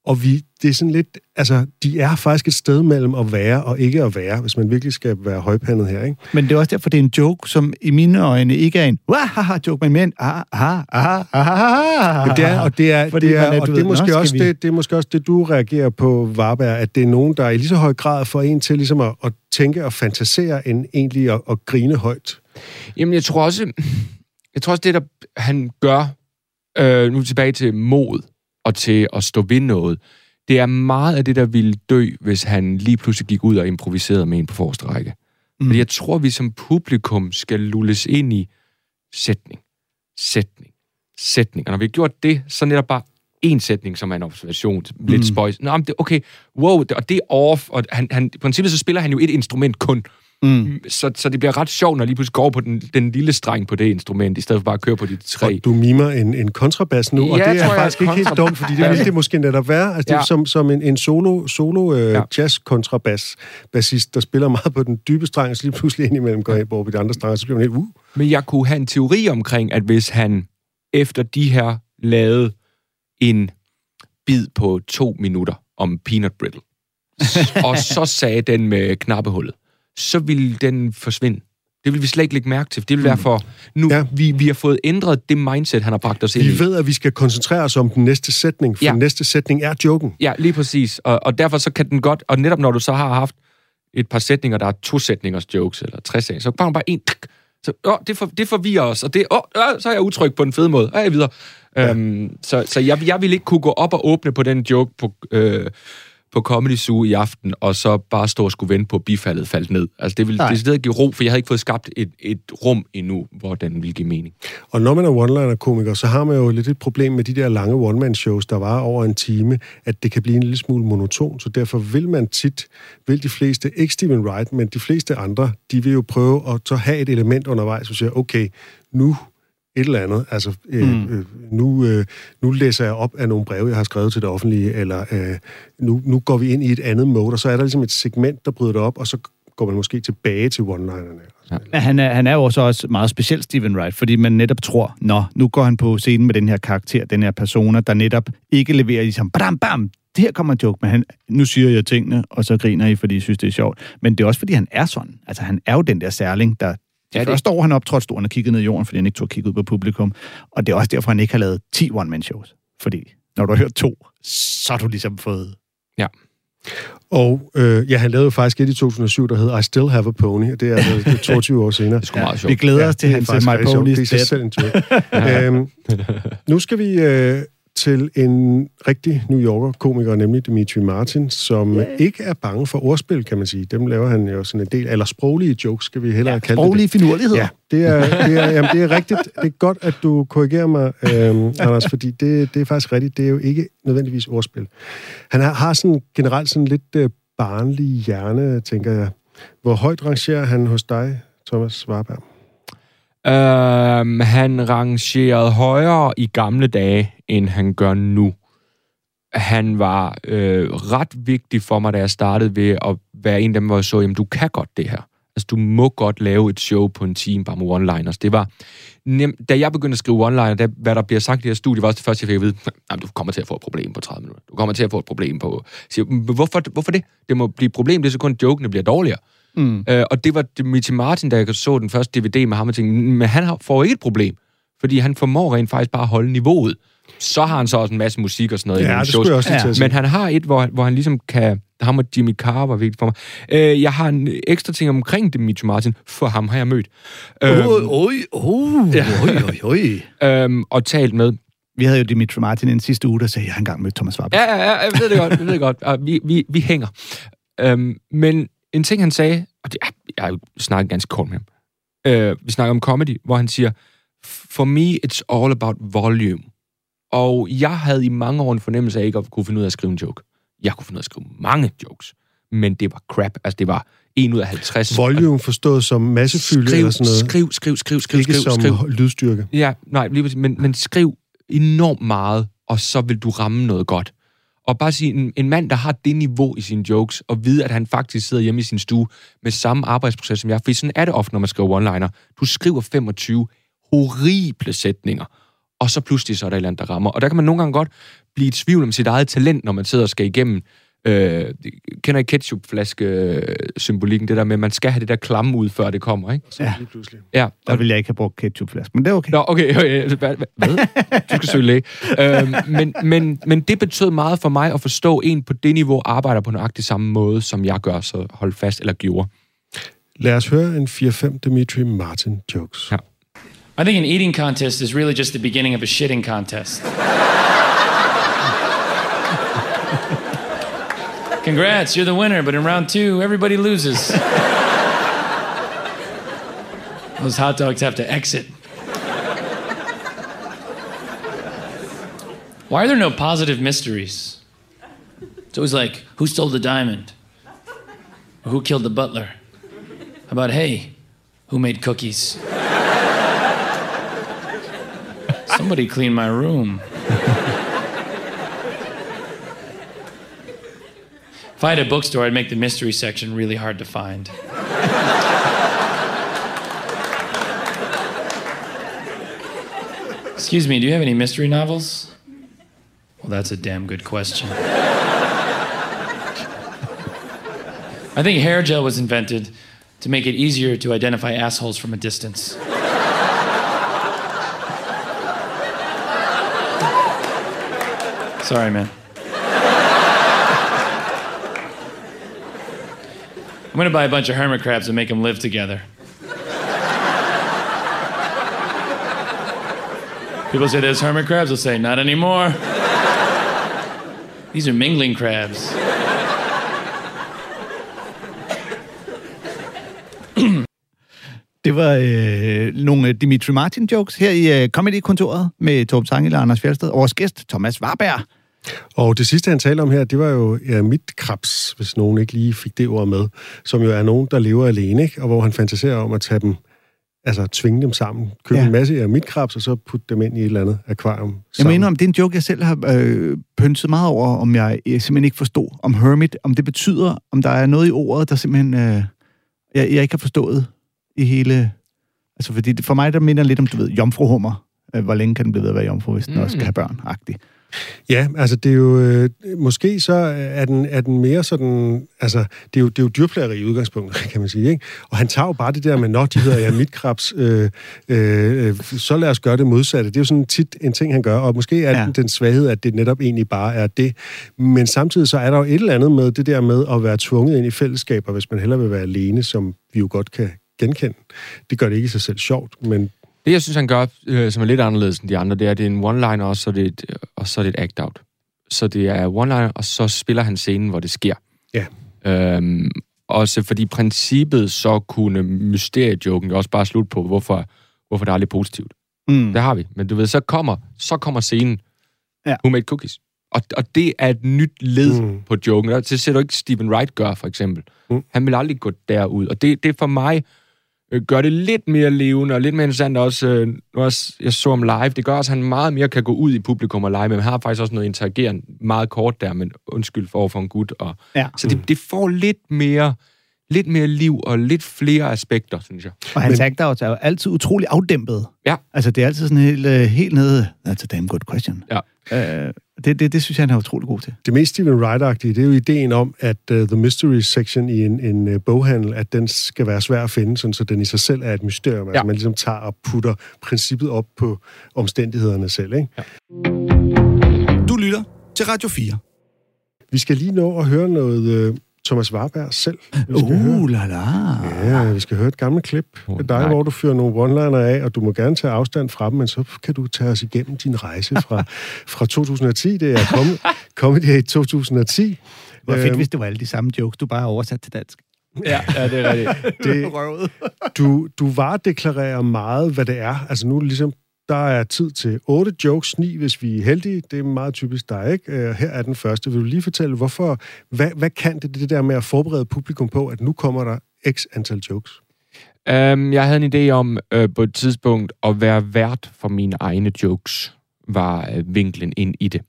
og vi, det er sådan lidt, altså, de er faktisk et sted mellem at være og ikke at være, hvis man virkelig skal være højpandet her, ikke? Men det er også derfor, det er en joke, som i mine øjne ikke er en wahaha-joke, men en ah ah ah ah ah. Det er, og det er, det er, og det er måske også det, det er måske også det, du reagerer på, Warberg, at det er nogen, der i lige så høj grad får en til ligesom at, at tænke og fantasere, end egentlig at, at grine højt. Jamen, jeg tror også, jeg tror også det, der han gør, øh, nu tilbage til mod og til at stå ved noget, det er meget af det, der ville dø, hvis han lige pludselig gik ud og improviserede med en på forreste række. Mm. Fordi jeg tror, vi som publikum skal lulles ind i sætning, sætning, sætning. Og når vi har gjort det, så netop bare en sætning, som er en observation, lidt mm. spøjs. Nå, men det, okay, wow, det, og det er off, og han, han, i princippet så spiller han jo et instrument kun. Mm. Så, så det bliver ret sjovt, når lige pludselig går på den, den lille streng på det instrument, i stedet for bare at køre på de tre. Og du mimer en, en kontrabas nu, ja, og det er faktisk ikke helt dumt, fordi det ville det måske netop være. Altså, ja. Det er som, som en, en solo, solo øh, ja. jazz-kontrabas-bassist, der spiller meget på den dybe streng, og så lige pludselig indimellem går ind over på de andre strenger, så bliver man helt uh. Men jeg kunne have en teori omkring, at hvis han efter de her lavede en bid på to minutter om peanut brittle, og så sagde den med knappehullet, så vil den forsvinde. Det vil vi slet ikke lægge mærke til. Det vil være for... Nu, ja. vi, vi har fået ændret det mindset, han har bragt os ind i. Vi ved, at vi skal koncentrere os om den næste sætning, for ja. den næste sætning er joken. Ja, lige præcis. Og, og derfor så kan den godt... Og netop når du så har haft et par sætninger, der er to sætningers jokes, eller tre sætninger, så bare man bare en... Så åh, det, for, det forvirrer os, og det, åh, øh, så er jeg utryg på en fed måde. Øh, videre. Ja. Øhm, så så jeg, jeg vil ikke kunne gå op og åbne på den joke på... Øh, på Comedy Zoo i aften, og så bare stå og skulle vente på, bifaldet faldt ned. Altså, det ville decideret give ro, for jeg havde ikke fået skabt et, et rum endnu, hvor den ville give mening. Og når man er one-liner-komiker, så har man jo lidt et problem med de der lange one-man-shows, der varer over en time, at det kan blive en lille smule monoton, så derfor vil man tit, vil de fleste, ikke Stephen Wright, men de fleste andre, de vil jo prøve at så have et element undervejs, og siger, okay, nu... et eller andet. Altså, øh, mm. øh, nu, øh, nu læser jeg op af nogle breve, jeg har skrevet til det offentlige, eller øh, nu, nu går vi ind i et andet mode, og så er der ligesom et segment, der bryder det op, og så går man måske tilbage til one-linerne. Ja. Ja, han, er, han er jo også, også meget speciel, Stephen Wright, fordi man netop tror, nå, nu går han på scenen med den her karakter, den her persona, der netop ikke leverer ligesom, bam, bam, det her kommer en joke, men han, nu siger jeg tingene, og så griner I, fordi I synes, det er sjovt. Men det er også, fordi han er sådan. Altså, han er jo den der særling, der ja, det første år, han optrådte storen og kiggede ned i jorden, fordi han ikke tog at kigge ud på publikum. Og det er også derfor, han ikke har lavet ti one-man-shows. Fordi når du har hørt to, så har du ligesom fået... Ja. Og øh, ja, han lavede jo faktisk et i to tusind og syv, der hed I Still Have a Pony, og det er altså toogtyve år senere. Det er sgu meget sjovt. Vi glæder os til, ja, han til My Pony is Dead. Øhm, nu skal vi... Øh, til en rigtig New Yorker-komiker, nemlig Demetri Martin, som yeah. ikke er bange for ordspil, kan man sige. Dem laver han jo sådan en del, eller sproglige jokes, skal vi hellere ja, kalde det. Sproglige finurligheder. Ja, det er, det, er, jamen, det er rigtigt. Det er godt, at du korrigerer mig, øhm, Anders, fordi det, det er faktisk rigtigt. Det er jo ikke nødvendigvis ordspil. Han har, har sådan generelt sådan lidt øh, barnlig hjerne, tænker jeg. Hvor højt rangerer han hos dig, Thomas Warberg? Um, han rangerede højere i gamle dage, end han gør nu. Han var øh, ret vigtig for mig, da jeg startede, ved at være en af dem, hvor jeg så, jamen, du kan godt det her. Altså, du må godt lave et show på en time, bare med one-liners. Det var nemt. Da jeg begyndte at skrive one-liner, der, hvad der bliver sagt i det her studie, var også det første, jeg fik at vide, du kommer til at få et problem på tredive minutter. Du kommer til at få et problem på... Siger, hvorfor, hvorfor det? Det må blive et problem, det er så kun, jokene bliver dårligere. Mm. Øh, og det var Demetri Martin, da jeg så den første D V D med ham, og tænkte, men han får ikke et problem, fordi han formår rent faktisk bare at holde niveauet. Så har han så også en masse musik og sådan noget. Ja, det skulle jeg også ja. Men han har et, hvor, hvor han ligesom kan... Ham og Jimmy Carr var vigtigt for mig. Øh, jeg har en ekstra ting omkring Demetri Martin, for ham har jeg mødt. Oj, oj, oj, oj. Og talt med... Vi havde jo Demetri Martin den sidste uge, der sagde, jeg har engang mødt Thomas Warberg. Ja, ja, ja, jeg ved det godt, jeg ved det godt. Og vi, vi, vi hænger. Øhm, men en ting, han sagde... Og det, jeg har snakket ganske kort med ham. Øh, vi snakker om comedy, hvor han siger, for me, it's all about volume. Og jeg havde i mange år en fornemmelse af ikke at kunne finde ud af at skrive en joke. Jeg kunne finde ud af at skrive mange jokes, men det var crap. Altså, det var en ud af halvtreds. Volume forstået som massefylde skriv, eller sådan noget. Skriv, skriv, skriv, skriv, ikke skriv. Ikke som skriv. Lydstyrke. Ja, nej, lige præcis, men, men skriv enormt meget, og så vil du ramme noget godt. Og bare sige, en, en mand, der har det niveau i sine jokes, og vide, at han faktisk sidder hjemme i sin stue med samme arbejdsproces som jeg, for sådan er det ofte, når man skriver one-liner. Du skriver femogtyve horrible sætninger, og så pludselig så er der et eller andet, der rammer. Og der kan man nogle gange godt blive i tvivl om sit eget talent, når man sidder og skal igennem. Øh, kender I ketchupflaske-symbolikken? Det der med, at man skal have det der klamme ud, før det kommer, ikke? Så ja, lige pludselig. Ja. Der ville jeg ikke have brugt ketchupflaske, men det er okay. Nå, okay. okay. Hvad? Du skal søge læge. øh, men, men, men det betød meget for mig at forstå, at en på det niveau arbejder på nøjagtig samme måde, som jeg gør, så hold fast eller gjorde. Lad os høre en fire fem Demetri Martin jokes. Ja. I think an eating contest is really just the beginning of a shitting contest. Congrats, you're the winner, but in round two, everybody loses. Those hot dogs have to exit. Why are there no positive mysteries? It's always like, who stole the diamond? Or who killed the butler? How about, hey, who made cookies? Somebody clean my room. If I had a bookstore, I'd make the mystery section really hard to find. Excuse me, do you have any mystery novels? Well, that's a damn good question. I think hair gel was invented to make it easier to identify assholes from a distance. Sorry, man. I'm gonna buy a bunch of hermit crabs and make them live together. People say there's hermit crabs, they'll say, not anymore. These are mingling crabs. Det var øh, nogle Demetri Martin jokes her i øh, Comedykontoret med Torben Sangel og Anders Fjeldsted. Vores gæst, Thomas Warberg. Og det sidste, han talte om her, det var jo ja, midtkrabs, hvis nogen ikke lige fik det ord med, som jo er nogen, der lever alene, ikke? Og hvor han fantaserer om at tage dem, altså tvinge dem sammen, købe ja. en masse af midtkrabs, og så putte dem ind i et eller andet akvarium sammen. Jeg mener om, det er en joke, jeg selv har øh, pynset meget over, om jeg, jeg simpelthen ikke forstod, om hermit, om det betyder, om der er noget i ordet, der simpelthen, øh, jeg, jeg ikke har forstået i hele... Altså, fordi det, for mig, der minder lidt om, du ved, jomfruhummer. Hvor længe kan den blive ved at være jomfru, hvis den mm. også skal have børn-agtigt? Ja, altså det er jo... Øh, måske så er den, er den mere sådan... Altså, det er jo, det er jo dyrplageri i udgangspunktet, kan man sige, ikke? Og han tager jo bare det der med, nå, de hedder ja, midtkrabs, øh, øh, så lad os gøre det modsatte. Det er jo sådan tit en ting, han gør, og måske er ja. den, den svaghed, at det netop egentlig bare er det. Men samtidig så er der jo et eller andet med det der med at være tvunget ind i fællesskaber, hvis man hellere vil være alene, som vi jo godt kan genkende. Det gør det ikke i sig selv sjovt, men Det, jeg synes, han gør, øh, som er lidt anderledes end de andre, det er, det er en one-liner, og så er det et, og så er det et act-out. Så det er one-liner, og så spiller han scenen, hvor det sker. Ja. Yeah. Øhm, også fordi princippet, så kunne mysteriejoken også bare slutte på, hvorfor, hvorfor det er lidt positivt. Mm. Det har vi. Men du ved, så kommer, så kommer scenen. Yeah. Who made cookies? Og, og det er et nyt led mm. på joken. Det ser du ikke, Stephen Wright gør, for eksempel. Mm. Han vil aldrig gå derud. Og det, det for mig gør det lidt mere levende, og lidt mere interessant også, øh, også jeg så om live, det gør også, at han meget mere kan gå ud i publikum og lege, men han har faktisk også noget interagerende meget kort der, men undskyld for overfor en gut. Og, ja. Så det, det får lidt mere, lidt mere liv og lidt flere aspekter, synes jeg. Og hans act-out er jo altid utrolig afdæmpet. Ja. Altså, det er altid sådan helt, helt nede, that's a damn good question. Ja. Øh, det, det, det synes jeg, han er utrolig god til. Det mest Stephen Wright-agtige, det er jo ideen om, at uh, the mystery section i en, en uh, boghandel, at den skal være svær at finde, sådan, så den i sig selv er et mysterium. Ja. Altså, man ligesom tager og putter princippet op på omstændighederne selv, ikke? Ja. Du lytter til Radio fire. Vi skal lige nå at høre noget... Uh, Thomas Warberg selv. Uh, la la. Ja, vi skal høre et gammelt klip oh, med dig, nej. Hvor du fyrer nogle one-liner af, og du må gerne tage afstand fra dem, men så kan du tage os igennem din rejse fra, fra to tusind og ti. Det er kommet, kommet her i to tusind og ti. Hvor fedt, æm... hvis det var alle de samme jokes, du bare oversat til dansk. Ja, ja, det er rigtigt. Det, du, du varedeklarerer meget, hvad det er. Altså nu er det ligesom, der er tid til otte jokes, ni hvis vi er heldige. Det er meget typisk dig, ikke? Her er den første. Vil du lige fortælle, hvorfor, hvad, hvad kan det, det der med at forberede publikum på, at nu kommer der x antal jokes? Um, jeg havde en idé om øh, på et tidspunkt at være vært for mine egne jokes, var øh, vinklen ind i det.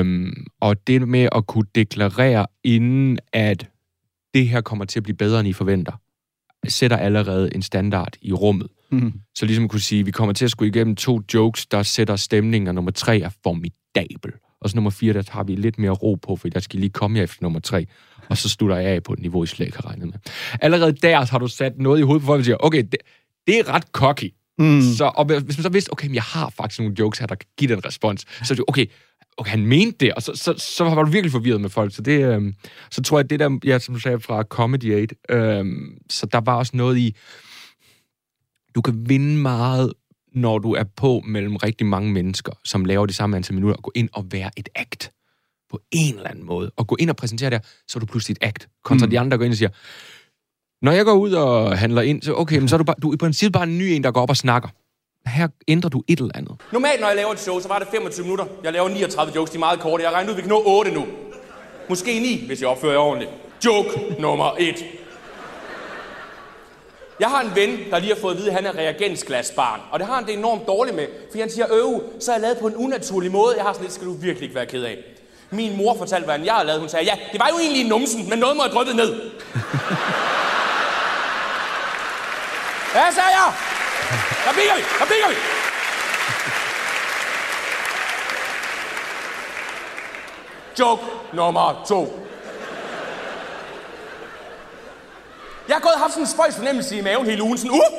Um, og det med at kunne deklarere inden, at det her kommer til at blive bedre, end I forventer, sætter allerede en standard i rummet. Mm. Så ligesom kunne sige, vi kommer til at skulle igennem to jokes, der sætter stemningen, og nummer tre er formidabel. Og så nummer fire, der har vi lidt mere ro på, for der skal lige komme jeg efter nummer tre, og så slutter jeg af på et niveau, I slet ikke har regnet med. Allerede der har du sat noget i hovedet på folk, og siger, okay, det, det er ret cocky. Mm. Så, og hvis man så vidste, okay, men jeg har faktisk nogle jokes her, der kan give den respons, så er det okay, okay, han mente det, og så, så, så var du virkelig forvirret med folk. Så, det, øh, så tror jeg, det der, ja, som du sagde, fra Comedy otte, øh, så der var også noget i... Du kan vinde meget, når du er på mellem rigtig mange mennesker, som laver det samme antal minutter, og gå ind og være et act på en eller anden måde. Og gå ind og præsentere det, så er du pludselig et act. Kontra mm. de andre, der går ind og siger, når jeg går ud og handler ind, så okay, men så er du, bare, du er i princippet bare en ny en, der går op og snakker. Her ændrer du et eller andet. Normalt, når jeg laver et show, så var det femogtyve minutter. Jeg laver niogtredive jokes, de er meget korte. Jeg regner ud, vi kan nå otte nu. Måske ni, hvis jeg opfører jer ordentligt. Joke nummer et. Jeg har en ven, der lige har fået at vide, at han er reagensglasbarn. Og det har han det enormt dårligt med, fordi han siger, øv, så er jeg lavet på en unaturlig måde. Jeg har sådan lidt, skal du virkelig ikke være ked af. Min mor fortalte, hvordan jeg har lavet. Hun sagde, ja, det var jo egentlig en numsen, men noget må jeg dryppe ned. Ja, sagde jeg. Der pikker vi, der pikker vi. Joke nummer to. Jeg har gået og haft sådan en spøjs fornemmelse i maven hele ugen, sådan uh,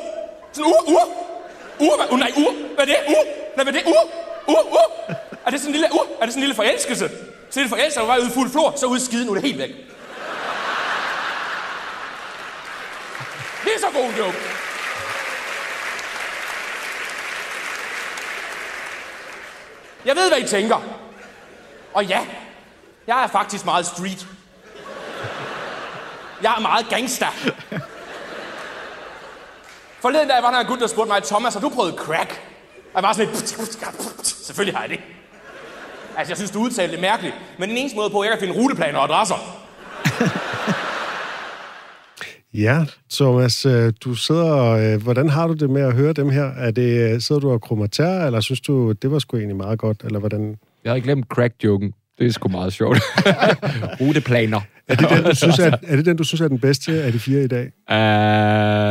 sådan uh, uh, uh, hva, uh nej, uh, hvad er det, uh, nej, hvad er det, uh, uh, uh, er det sådan en lille, uh, er det sådan en lille forelskelse? Så det forelskelse, var ude i fuld flor, så ude i skiden, nu er det helt væk. Det er så god en joke. Jeg ved, hvad I tænker. Og ja, jeg er faktisk meget street. Jeg er meget gangster. Forleden dag var der en gut, der spurgte mig, Thomas, har du prøvet crack? Og jeg var sådan lidt... Selvfølgelig har jeg det. Altså, jeg synes, du udtalte det mærkeligt. Men den eneste måde på, at jeg kan finde ruteplaner og adresser. Ja, Thomas, du sidder... Hvordan har du det med at høre dem her? Er det, sidder du og krummer, eller synes du, det var sgu egentlig meget godt? Eller hvordan? Jeg havde glemt crack-joken. Det er sgu meget sjovt. Ruteplaner. Er det, den, du synes, er, er det den, du synes er den bedste af de fire i dag?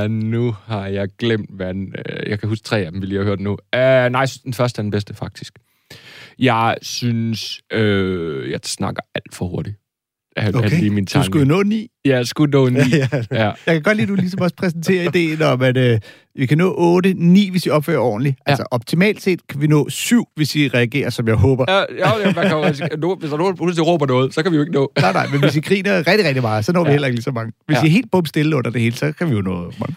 Uh, nu har jeg glemt, hvad den, uh, jeg kan huske tre af dem, vi lige har hørt nu. Uh, nej, den første er den bedste, faktisk. Jeg synes, uh, jeg snakker alt for hurtigt. han, okay. han lige min tanke. Du skulle nå ni. Ja, jeg skulle nå ni. Ja, ja. Ja. Jeg kan godt lide, at du ligesom også præsenterer ideen om, at øh, vi kan nå otte, ni, hvis I opfører ordentligt. Ja. Altså optimalt set kan vi nå syv, hvis I reagerer, som jeg håber. Ja, ja man kan jo, hvis der er nogen, pludselig råber noget, så kan vi jo ikke nå. Nej, nej, men hvis I griner rigtig, rigtig meget, så når ja. vi heller ikke lige så mange. Hvis ja. I er helt bum stille under det hele, så kan vi jo nå mange.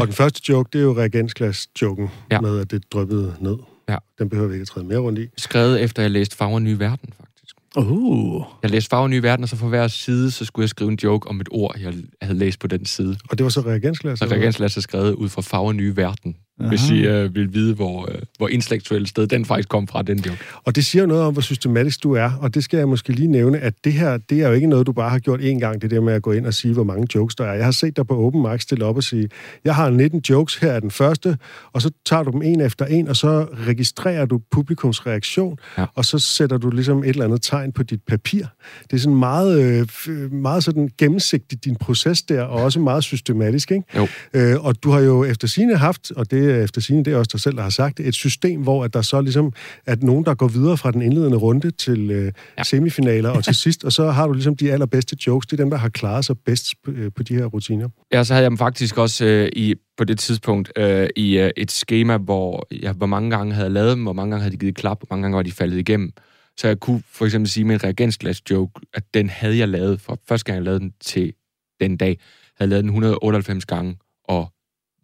Og den første joke, det er jo reagensglas-joken ja. med, at det dryppede ned. Ja. Den behøver vi ikke at træde mere rundt i. Skrevet efter, jeg læste Farver Nye Verden, faktisk. Uh. Jeg læste Farver Nye Verden, og så for hver side, så skulle jeg skrive en joke om et ord, jeg havde læst på den side. Og det var så reagensglasset? Så reagensglasset skrevet ud fra Farver Nye Verden. Aha. Hvis I øh, vil vide, hvor, øh, hvor intellektuelt sted den faktisk kom fra, den joke. Og det siger jo noget om, hvor systematisk du er, og det skal jeg måske lige nævne, at det her, det er jo ikke noget, du bare har gjort én gang, det der med at gå ind og sige, hvor mange jokes der er. Jeg har set dig på open mic stille op og sige, jeg har nitten jokes, her er den første, og så tager du dem en efter en, og så registrerer du publikums reaktion, ja. og så sætter du ligesom et eller andet tegn på dit papir. Det er sådan meget, øh, meget sådan gennemsigtigt, din proces der, og også meget systematisk, ikke? Jo. Øh, og du har jo efter sine haft, og det efter sine, det er også dig selv, der har sagt, et system, hvor at der så ligesom at nogen, der går videre fra den indledende runde til øh, ja. semifinaler og til sidst, og så har du ligesom de allerbedste jokes, det er dem, der har klaret sig bedst øh, på de her rutiner. Ja, så havde jeg dem faktisk også øh, i, på det tidspunkt øh, i øh, et schema, hvor jeg hvor mange gange havde lavet dem, hvor mange gange havde de givet klap, hvor mange gange var de faldet igennem. Så jeg kunne for eksempel sige med en reagensglas-joke, at den havde jeg lavet fra første gang, jeg lavede den til den dag. Jeg havde lavet den et hundrede og otteoghalvfems gange, og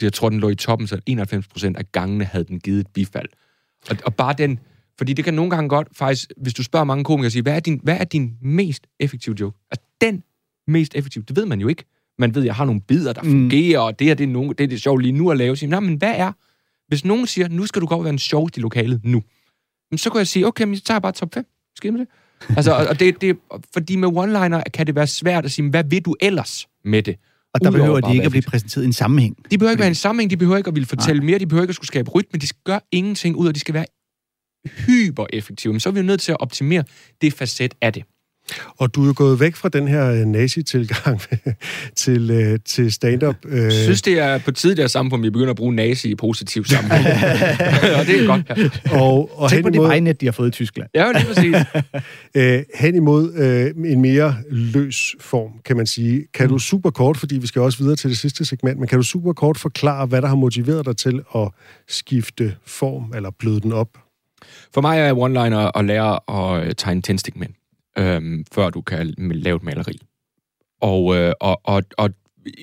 jeg tror, den lå i toppen, så enoghalvfems procent af gangene havde den givet et bifald. Og, og bare den, fordi det kan nogle gange godt, faktisk, hvis du spørger mange komikere, sige, hvad er din, hvad er din mest effektive joke? Altså, den mest effektive, det ved man jo ikke. Man ved, jeg har nogle bidder, der fungerer, mm. og det her, det er, nogen, det er det sjovt lige nu at lave. Sige, nej, men hvad er, hvis nogen siger, nu skal du godt være den sjoveste i lokalet nu, så kan jeg sige, okay, men så tager jeg bare top fem. Skid med det. Altså, og, og det, det, fordi med one-liner kan det være svært at sige, hvad vil du ellers med det? Og der behøver de ikke at blive præsenteret i en sammenhæng. De behøver ikke være i en sammenhæng, de behøver ikke at ville fortælle Nej. mere, de behøver ikke at skulle skabe rytme, de gør ingenting ud, og de skal være hypereffektive. Men så er vi jo nødt til at optimere det facet af det. Og du er jo gået væk fra den her nazi-tilgang til, til stand-up. Jeg synes, det er på tidligere samfund, vi begynder at bruge nazi i positiv sammenhæng. Og det er godt. Og, og Tænk på imod... det vejnet, de har fået i Tyskland. Ja, lige præcis. øh, hen imod øh, en mere løs form, kan man sige. Kan mm. du super kort, fordi vi skal også videre til det sidste segment, men kan du super kort forklare, hvad der har motiveret dig til at skifte form, eller bløde den op? For mig er one-liner at lære at tegne tændstikmænd. Øhm, før du kan lave et maleri. Og, øh, og, og, og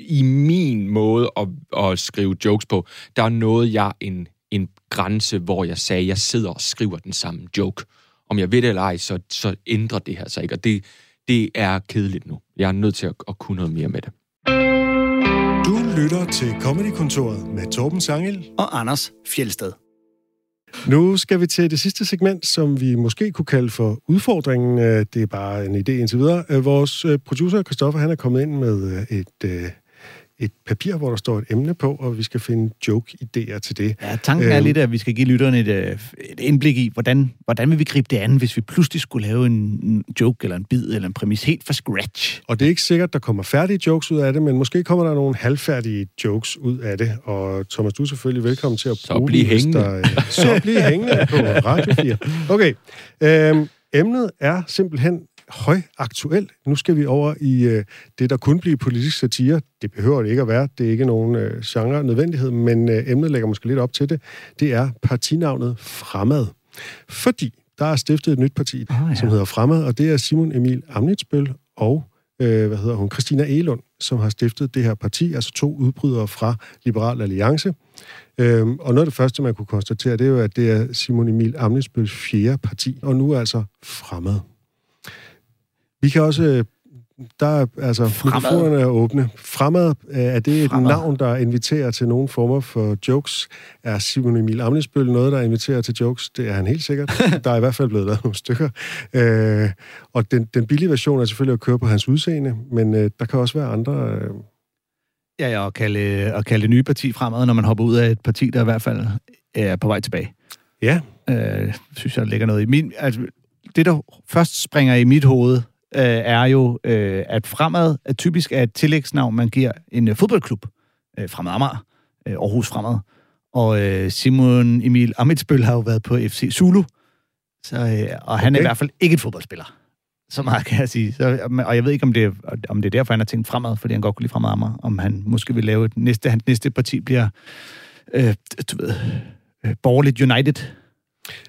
i min måde at, at skrive jokes på, der nåede jeg en, en grænse, hvor jeg sagde, at jeg sidder og skriver den samme joke. Om jeg ved det eller ej, så, så ændrer det her sig ikke. Og det, det er kedeligt nu. Jeg er nødt til at, at kunne noget mere med det. Du lytter til Comedykontoret med Torben Sangel og Anders Fjeldsted. Nu skal vi til det sidste segment, som vi måske kunne kalde for udfordringen. Det er bare en idé indtil videre. Vores producer, Christoffer, han er kommet ind med et, et papir, hvor der står et emne på, og vi skal finde joke-idéer til det. Ja, tanken er lidt, at vi skal give lytterne et, et indblik i, hvordan, hvordan vil vi gribe det an, hvis vi pludselig skulle lave en joke, eller en bid, eller en præmis helt fra scratch. Og det er ikke sikkert, der kommer færdige jokes ud af det, men måske kommer der nogle halvfærdige jokes ud af det. Og Thomas, du er selvfølgelig velkommen til at bruge... Så bliv hængende. Der, så bliv hængende på Radio fire. Okay. Øhm, emnet er simpelthen... højaktuelt. Nu skal vi over i øh, det, der kunne blive politisk satire. Det behøver det ikke at være. Det er ikke nogen øh, genre nødvendighed, men øh, emnet lægger måske lidt op til det. Det er partinavnet Fremad. Fordi der er stiftet et nyt parti, oh, ja. som hedder Fremad, og det er Simon Emil Ammitzbøll og øh, hvad hedder hun, Christina Egelund, som har stiftet det her parti, altså to udbrydere fra Liberal Alliance. Øhm, og noget af det første, man kunne konstatere, det er jo, at det er Simon Emil Ammitzbølls fjerde parti, og nu er altså Fremad. Vi kan også... Der er altså... Mikrofonerne er åbne. Fremad, er det et Fremad. navn, der inviterer til nogle former for jokes? Er Simon Emil Ammitzbøll noget, der inviterer til jokes? Det er han helt sikkert. Der er i hvert fald blevet lavet nogle stykker. Øh, og den, den billige version er selvfølgelig at køre på hans udseende, men øh, der kan også være andre... Øh... Ja, ja, og kalde, at kalde nye parti Fremad, når man hopper ud af et parti, der i hvert fald er på vej tilbage. Ja. Øh, synes jeg, der ligger noget i min... Altså, det, der først springer i mit hoved... Øh, er jo, øh, at Fremad er typisk er et tillægsnavn, man giver en øh, fodboldklub. Øh, Fremad Amager, øh, Aarhus Fremad. Og øh, Simon Emil Ammitzbøll har jo været på F C Zulu, så, øh, og okay. han er i hvert fald ikke en fodboldspiller. Så meget kan jeg sige. Så, og jeg ved ikke, om det, om det er derfor, han har tænkt fremad, fordi han godt kunne lide Fremad Amager, om han måske vil lave et næste, hans næste parti bliver øh, du ved, øh, borgerligt united.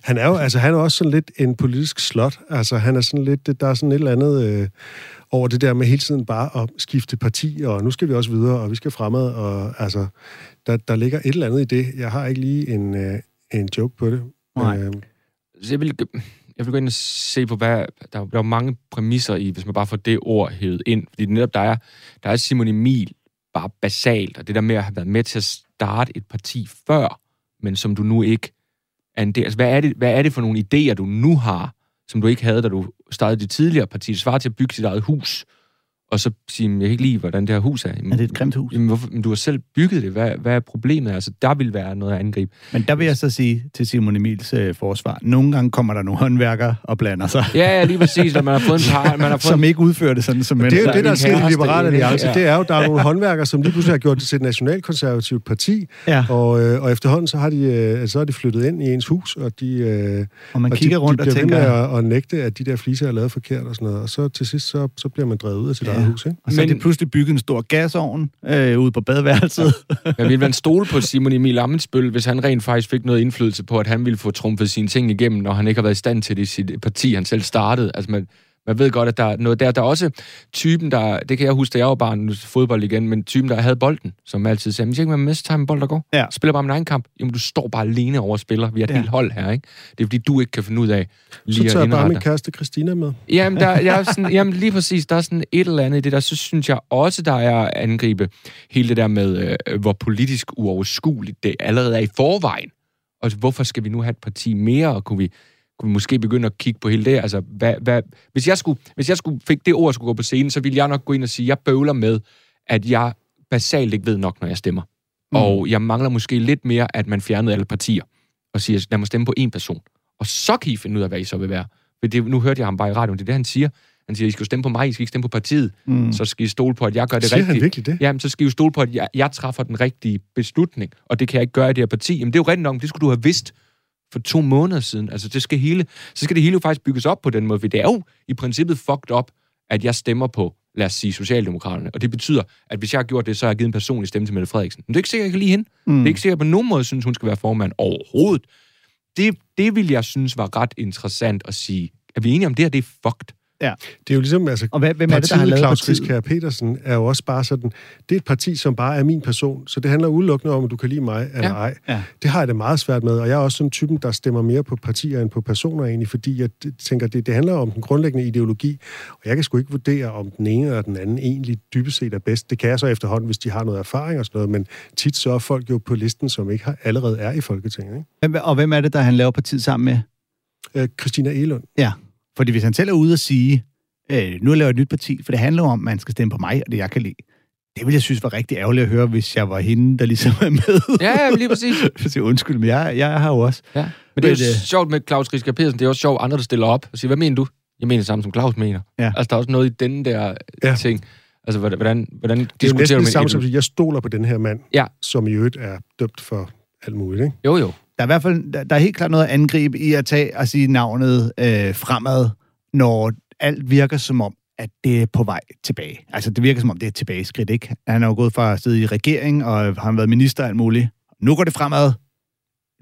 Han er jo altså, han er også sådan lidt en politisk slot. Altså, han er sådan lidt, der er sådan et eller andet øh, over det der med hele tiden bare at skifte parti, og nu skal vi også videre, og vi skal fremad, og altså, der, der ligger et eller andet i det. Jeg har ikke lige en, øh, en joke på det. Nej. Øh, jeg vil... Jeg vil gå ind og se på, hvad... Der er jo mange præmisser i, hvis man bare får det ord hævet ind. Fordi netop der er, der er Simon Emil bare basalt, og det der med at have været med til at starte et parti før, men som du nu ikke er en del. Altså, hvad er det, hvad er det for nogle idéer, du nu har, som du ikke havde, da du startede dit tidligere parti? Det svarer til at bygge sit eget hus, og så sige, jeg kan ikke lide, hvordan det her hus er. Jamen, er det et grimt hus? Jamen, hvorfor, men du har selv bygget det. Hvad, hvad er problemet? Altså, der vil være noget at angribe. Men der vil jeg så sige til Simon Emils øh, forsvar, nogle gange kommer der nogle håndværkere og blander sig. Ja, ja, lige præcis. Man har fået en par... Man har fået som en... ikke udfører det sådan, som... Det er jo det, der sker i Liberal Alliance. Ja. Det er jo, der er nogle håndværkere, som lige pludselig har gjort det til et nationalkonservativt parti, ja. og, øh, og efterhånden så har de, øh, så er de flyttet ind i ens hus, og de... Øh, og man og kigger de, rundt de og tænker... Og, og nægte, at de der fliser er lavet forkert og sådan noget. Og så til sidst, så, så bliver man drevet ud af sit eget hus, ikke? Og så er det pludselig bygget en stor gasovn øh, ude på badeværelset. Ja. Jeg ville være en stole på Simon Emil Ammitzbøll, hvis han rent faktisk fik noget indflydelse på, at han ville få trumfet sine ting igennem, når han ikke har været i stand til det i sit parti, han selv startede. Altså, man, man ved godt, at der er noget der. Der er også typen, der... Det kan jeg huske, da jeg var barn, nu fodbold igen, men typen, der havde bolden, som altid sagde, men hvis jeg ikke med med, så tager jeg en bold, der går. Ja. Spiller bare min egen kamp. Jamen, du står bare alene over og spiller. Vi er et ja. helt hold her, ikke? Det er, fordi du ikke kan finde ud af lige at... Så tager jeg bare min kæreste Christina med. Jamen, der, jeg er sådan, jamen, lige præcis. Der er sådan et eller andet i det der. Så synes jeg også, der er angribe hele det der med, øh, hvor politisk uoverskueligt det allerede er i forvejen. Og hvorfor skal vi nu have et parti mere, og kunne vi... kunne vi måske begynde at kigge på hele det. Altså, hvad, hvad, hvis jeg, skulle, hvis jeg skulle, fik det ord, skulle gå på scenen, så ville jeg nok gå ind og sige, at jeg bøvler med, at jeg basalt ikke ved nok, når jeg stemmer. Mm. Og jeg mangler måske lidt mere, at man fjernede alle partier, og siger, lad mig stemme på én person. Og så kan I finde ud af, hvad I så vil være. Det, nu hørte jeg ham bare i radioen, det er det, han siger. Han siger, I skal stemme på mig, I skal ikke stemme på partiet. Mm. Så skal I stole på, at jeg gør det rigtigt. Siger han virkelig det? Jamen, så skal I stole på, at jeg, jeg træffer den rigtige beslutning, og det kan jeg ikke gøre i det her parti. Jamen, det er jo rigtigt nok, det skulle du have vidst for to måneder siden. Altså, det skal hele, så skal det hele jo faktisk bygges op på den måde, for det er jo i princippet fucked op, at jeg stemmer på, lad os sige, Socialdemokraterne. Og det betyder, at hvis jeg har gjort det, så har jeg givet en personlig stemme til Mette Frederiksen. Men det er ikke sikkert, jeg kan lide hende. Mm. Det er ikke sikkert, at på nogen måde synes, hun skal være formand overhovedet. Det, det ville jeg synes var ret interessant at sige. Er vi enige om det her? Det er fucked. Ja. Det er jo ligesom, altså, og hvem, hvem partiet, er det, der har lavet Claus Riskær Pedersen er jo også bare sådan, det er et parti, som bare er min person, så det handler udelukkende om, at du kan lide mig eller ja. ej. Ja. Det har jeg det meget svært med, og jeg er også sådan typen, der stemmer mere på partier end på personer egentlig, fordi jeg tænker, det, det handler om den grundlæggende ideologi, og jeg kan sgu ikke vurdere, om den ene eller den anden egentlig dybest set er bedst. Det kan jeg så efterhånden, hvis de har noget erfaring og sådan noget, men tit så er folk jo på listen, som ikke har, allerede er i Folketinget. Ikke? Hvem, og hvem er det, der han laver partiet sammen med? Øh, Christina Egelund. Ja. Fordi hvis han selv er ude og sige, øh, nu laver jeg et nyt parti, for det handler om, at man skal stemme på mig, og det jeg kan lide. Det ville jeg synes var rigtig ærgerligt at høre, hvis jeg var hende, der ligesom er med. Ja, ja, lige præcis. Så undskyld, men jeg, jeg har jo også. Ja. Men, men det er jo øh... sjovt med Claus Riskær Pedersen, det er også sjovt, andre der stiller op og siger, hvad mener du? Jeg mener det samme, som Claus mener. Ja. Altså, der er også noget i den der ja. ting. Altså, hvordan, hvordan det diskuterer man... Det er jo næsten samme, som jeg stoler på den her mand, ja. som i øvrigt er dømt for alt muligt, ikke? Jo, jo. Der er i hvert fald der, der er helt klart noget at angribe i at tage og sige navnet øh, fremad, når alt virker som om, at det er på vej tilbage. Altså, det virker som om, det er et tilbageskridt, ikke? Han er jo gået fra at sidde i regering, og har været minister og alt muligt. Nu går det fremad.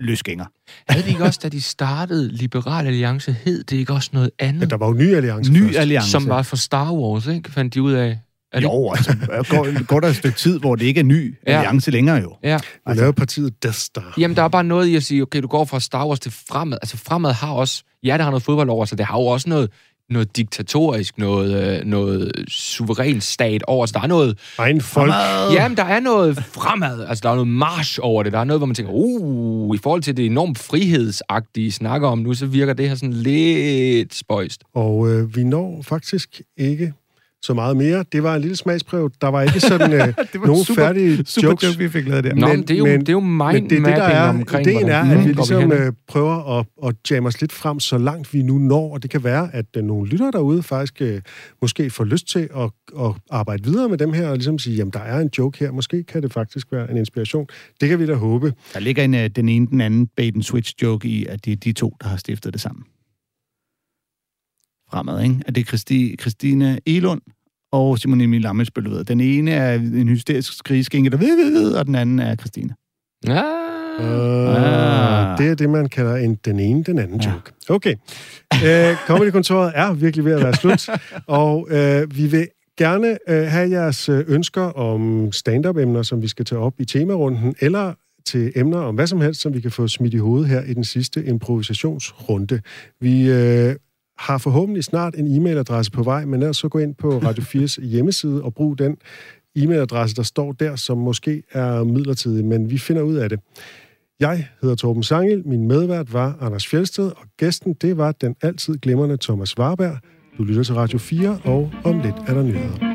Løsgænger. Havde det ikke også, da de startede Liberal Alliance, hed det ikke også noget andet? Ja, der var jo Ny Alliance Ny først. Alliance. Som var fra Star Wars, ikke? Fandt de ud af... Det... Jo, altså, går, går der et stykke tid, hvor det ikke er ny ja. alliance længere jo. Ja. Altså, laver partiet Death Star. Jamen, der er bare noget i at sige, okay, du går fra Star Wars til Fremad. Altså, Fremad har også, ja, det har noget fodbold over, så det har jo også noget, noget diktatorisk, noget, noget suveræn stat over, så der er noget... Egen folk. Fremad. Jamen, der er noget fremad, altså, der er noget march over det. Der er noget, hvor man tænker, uh, i forhold til det enormt frihedsagtige, I snakker om nu, så virker det her sådan lidt spøjst. Og øh, vi når faktisk ikke... så meget mere. Det var en lille smagsprøve. Der var ikke sådan øh, var nogen super, færdige super jokes. Joke, vi fik lavet der. Nå, men, men det er jo, men, det er jo mind-mapping omkring. Ideen er, at vi ligesom vi prøver at, at jamme os lidt frem, så langt vi nu når. Og det kan være, at nogle lyttere derude faktisk øh, måske får lyst til at, at arbejde videre med dem her, og ligesom sige, jamen der er en joke her. Måske kan det faktisk være en inspiration. Det kan vi da håbe. Der ligger en, den ene, den anden bait-and-switch joke i, at det er de to, der har stiftet det sammen. Fremad, ikke? At det er Christi, Christina Egelund og Simon Emil Ammitzbøll. Den ene er en hysterisk skrigeskænke, der ved, ved, ved, og den anden er Christina. Ja. Ah. Ah. Det er det, man kalder en, den ene, den anden ja. joke. Okay. Øh, Comedykontoret er virkelig ved at være slut, og øh, vi vil gerne øh, have jeres ønsker om stand-up-emner, som vi skal tage op i temarunden, eller til emner om hvad som helst, som vi kan få smidt i hovedet her i den sidste improvisationsrunde. Vi øh, har forhåbentlig snart en e-mailadresse på vej, men ellers så gå ind på Radio fires hjemmeside og brug den e-mailadresse, der står der, som måske er midlertidig, men vi finder ud af det. Jeg hedder Torben Sangel, min medvært var Anders Fjeldsted, og gæsten det var den altid glimrende Thomas Warberg. Du lytter til Radio fire, og om lidt er der nyheder.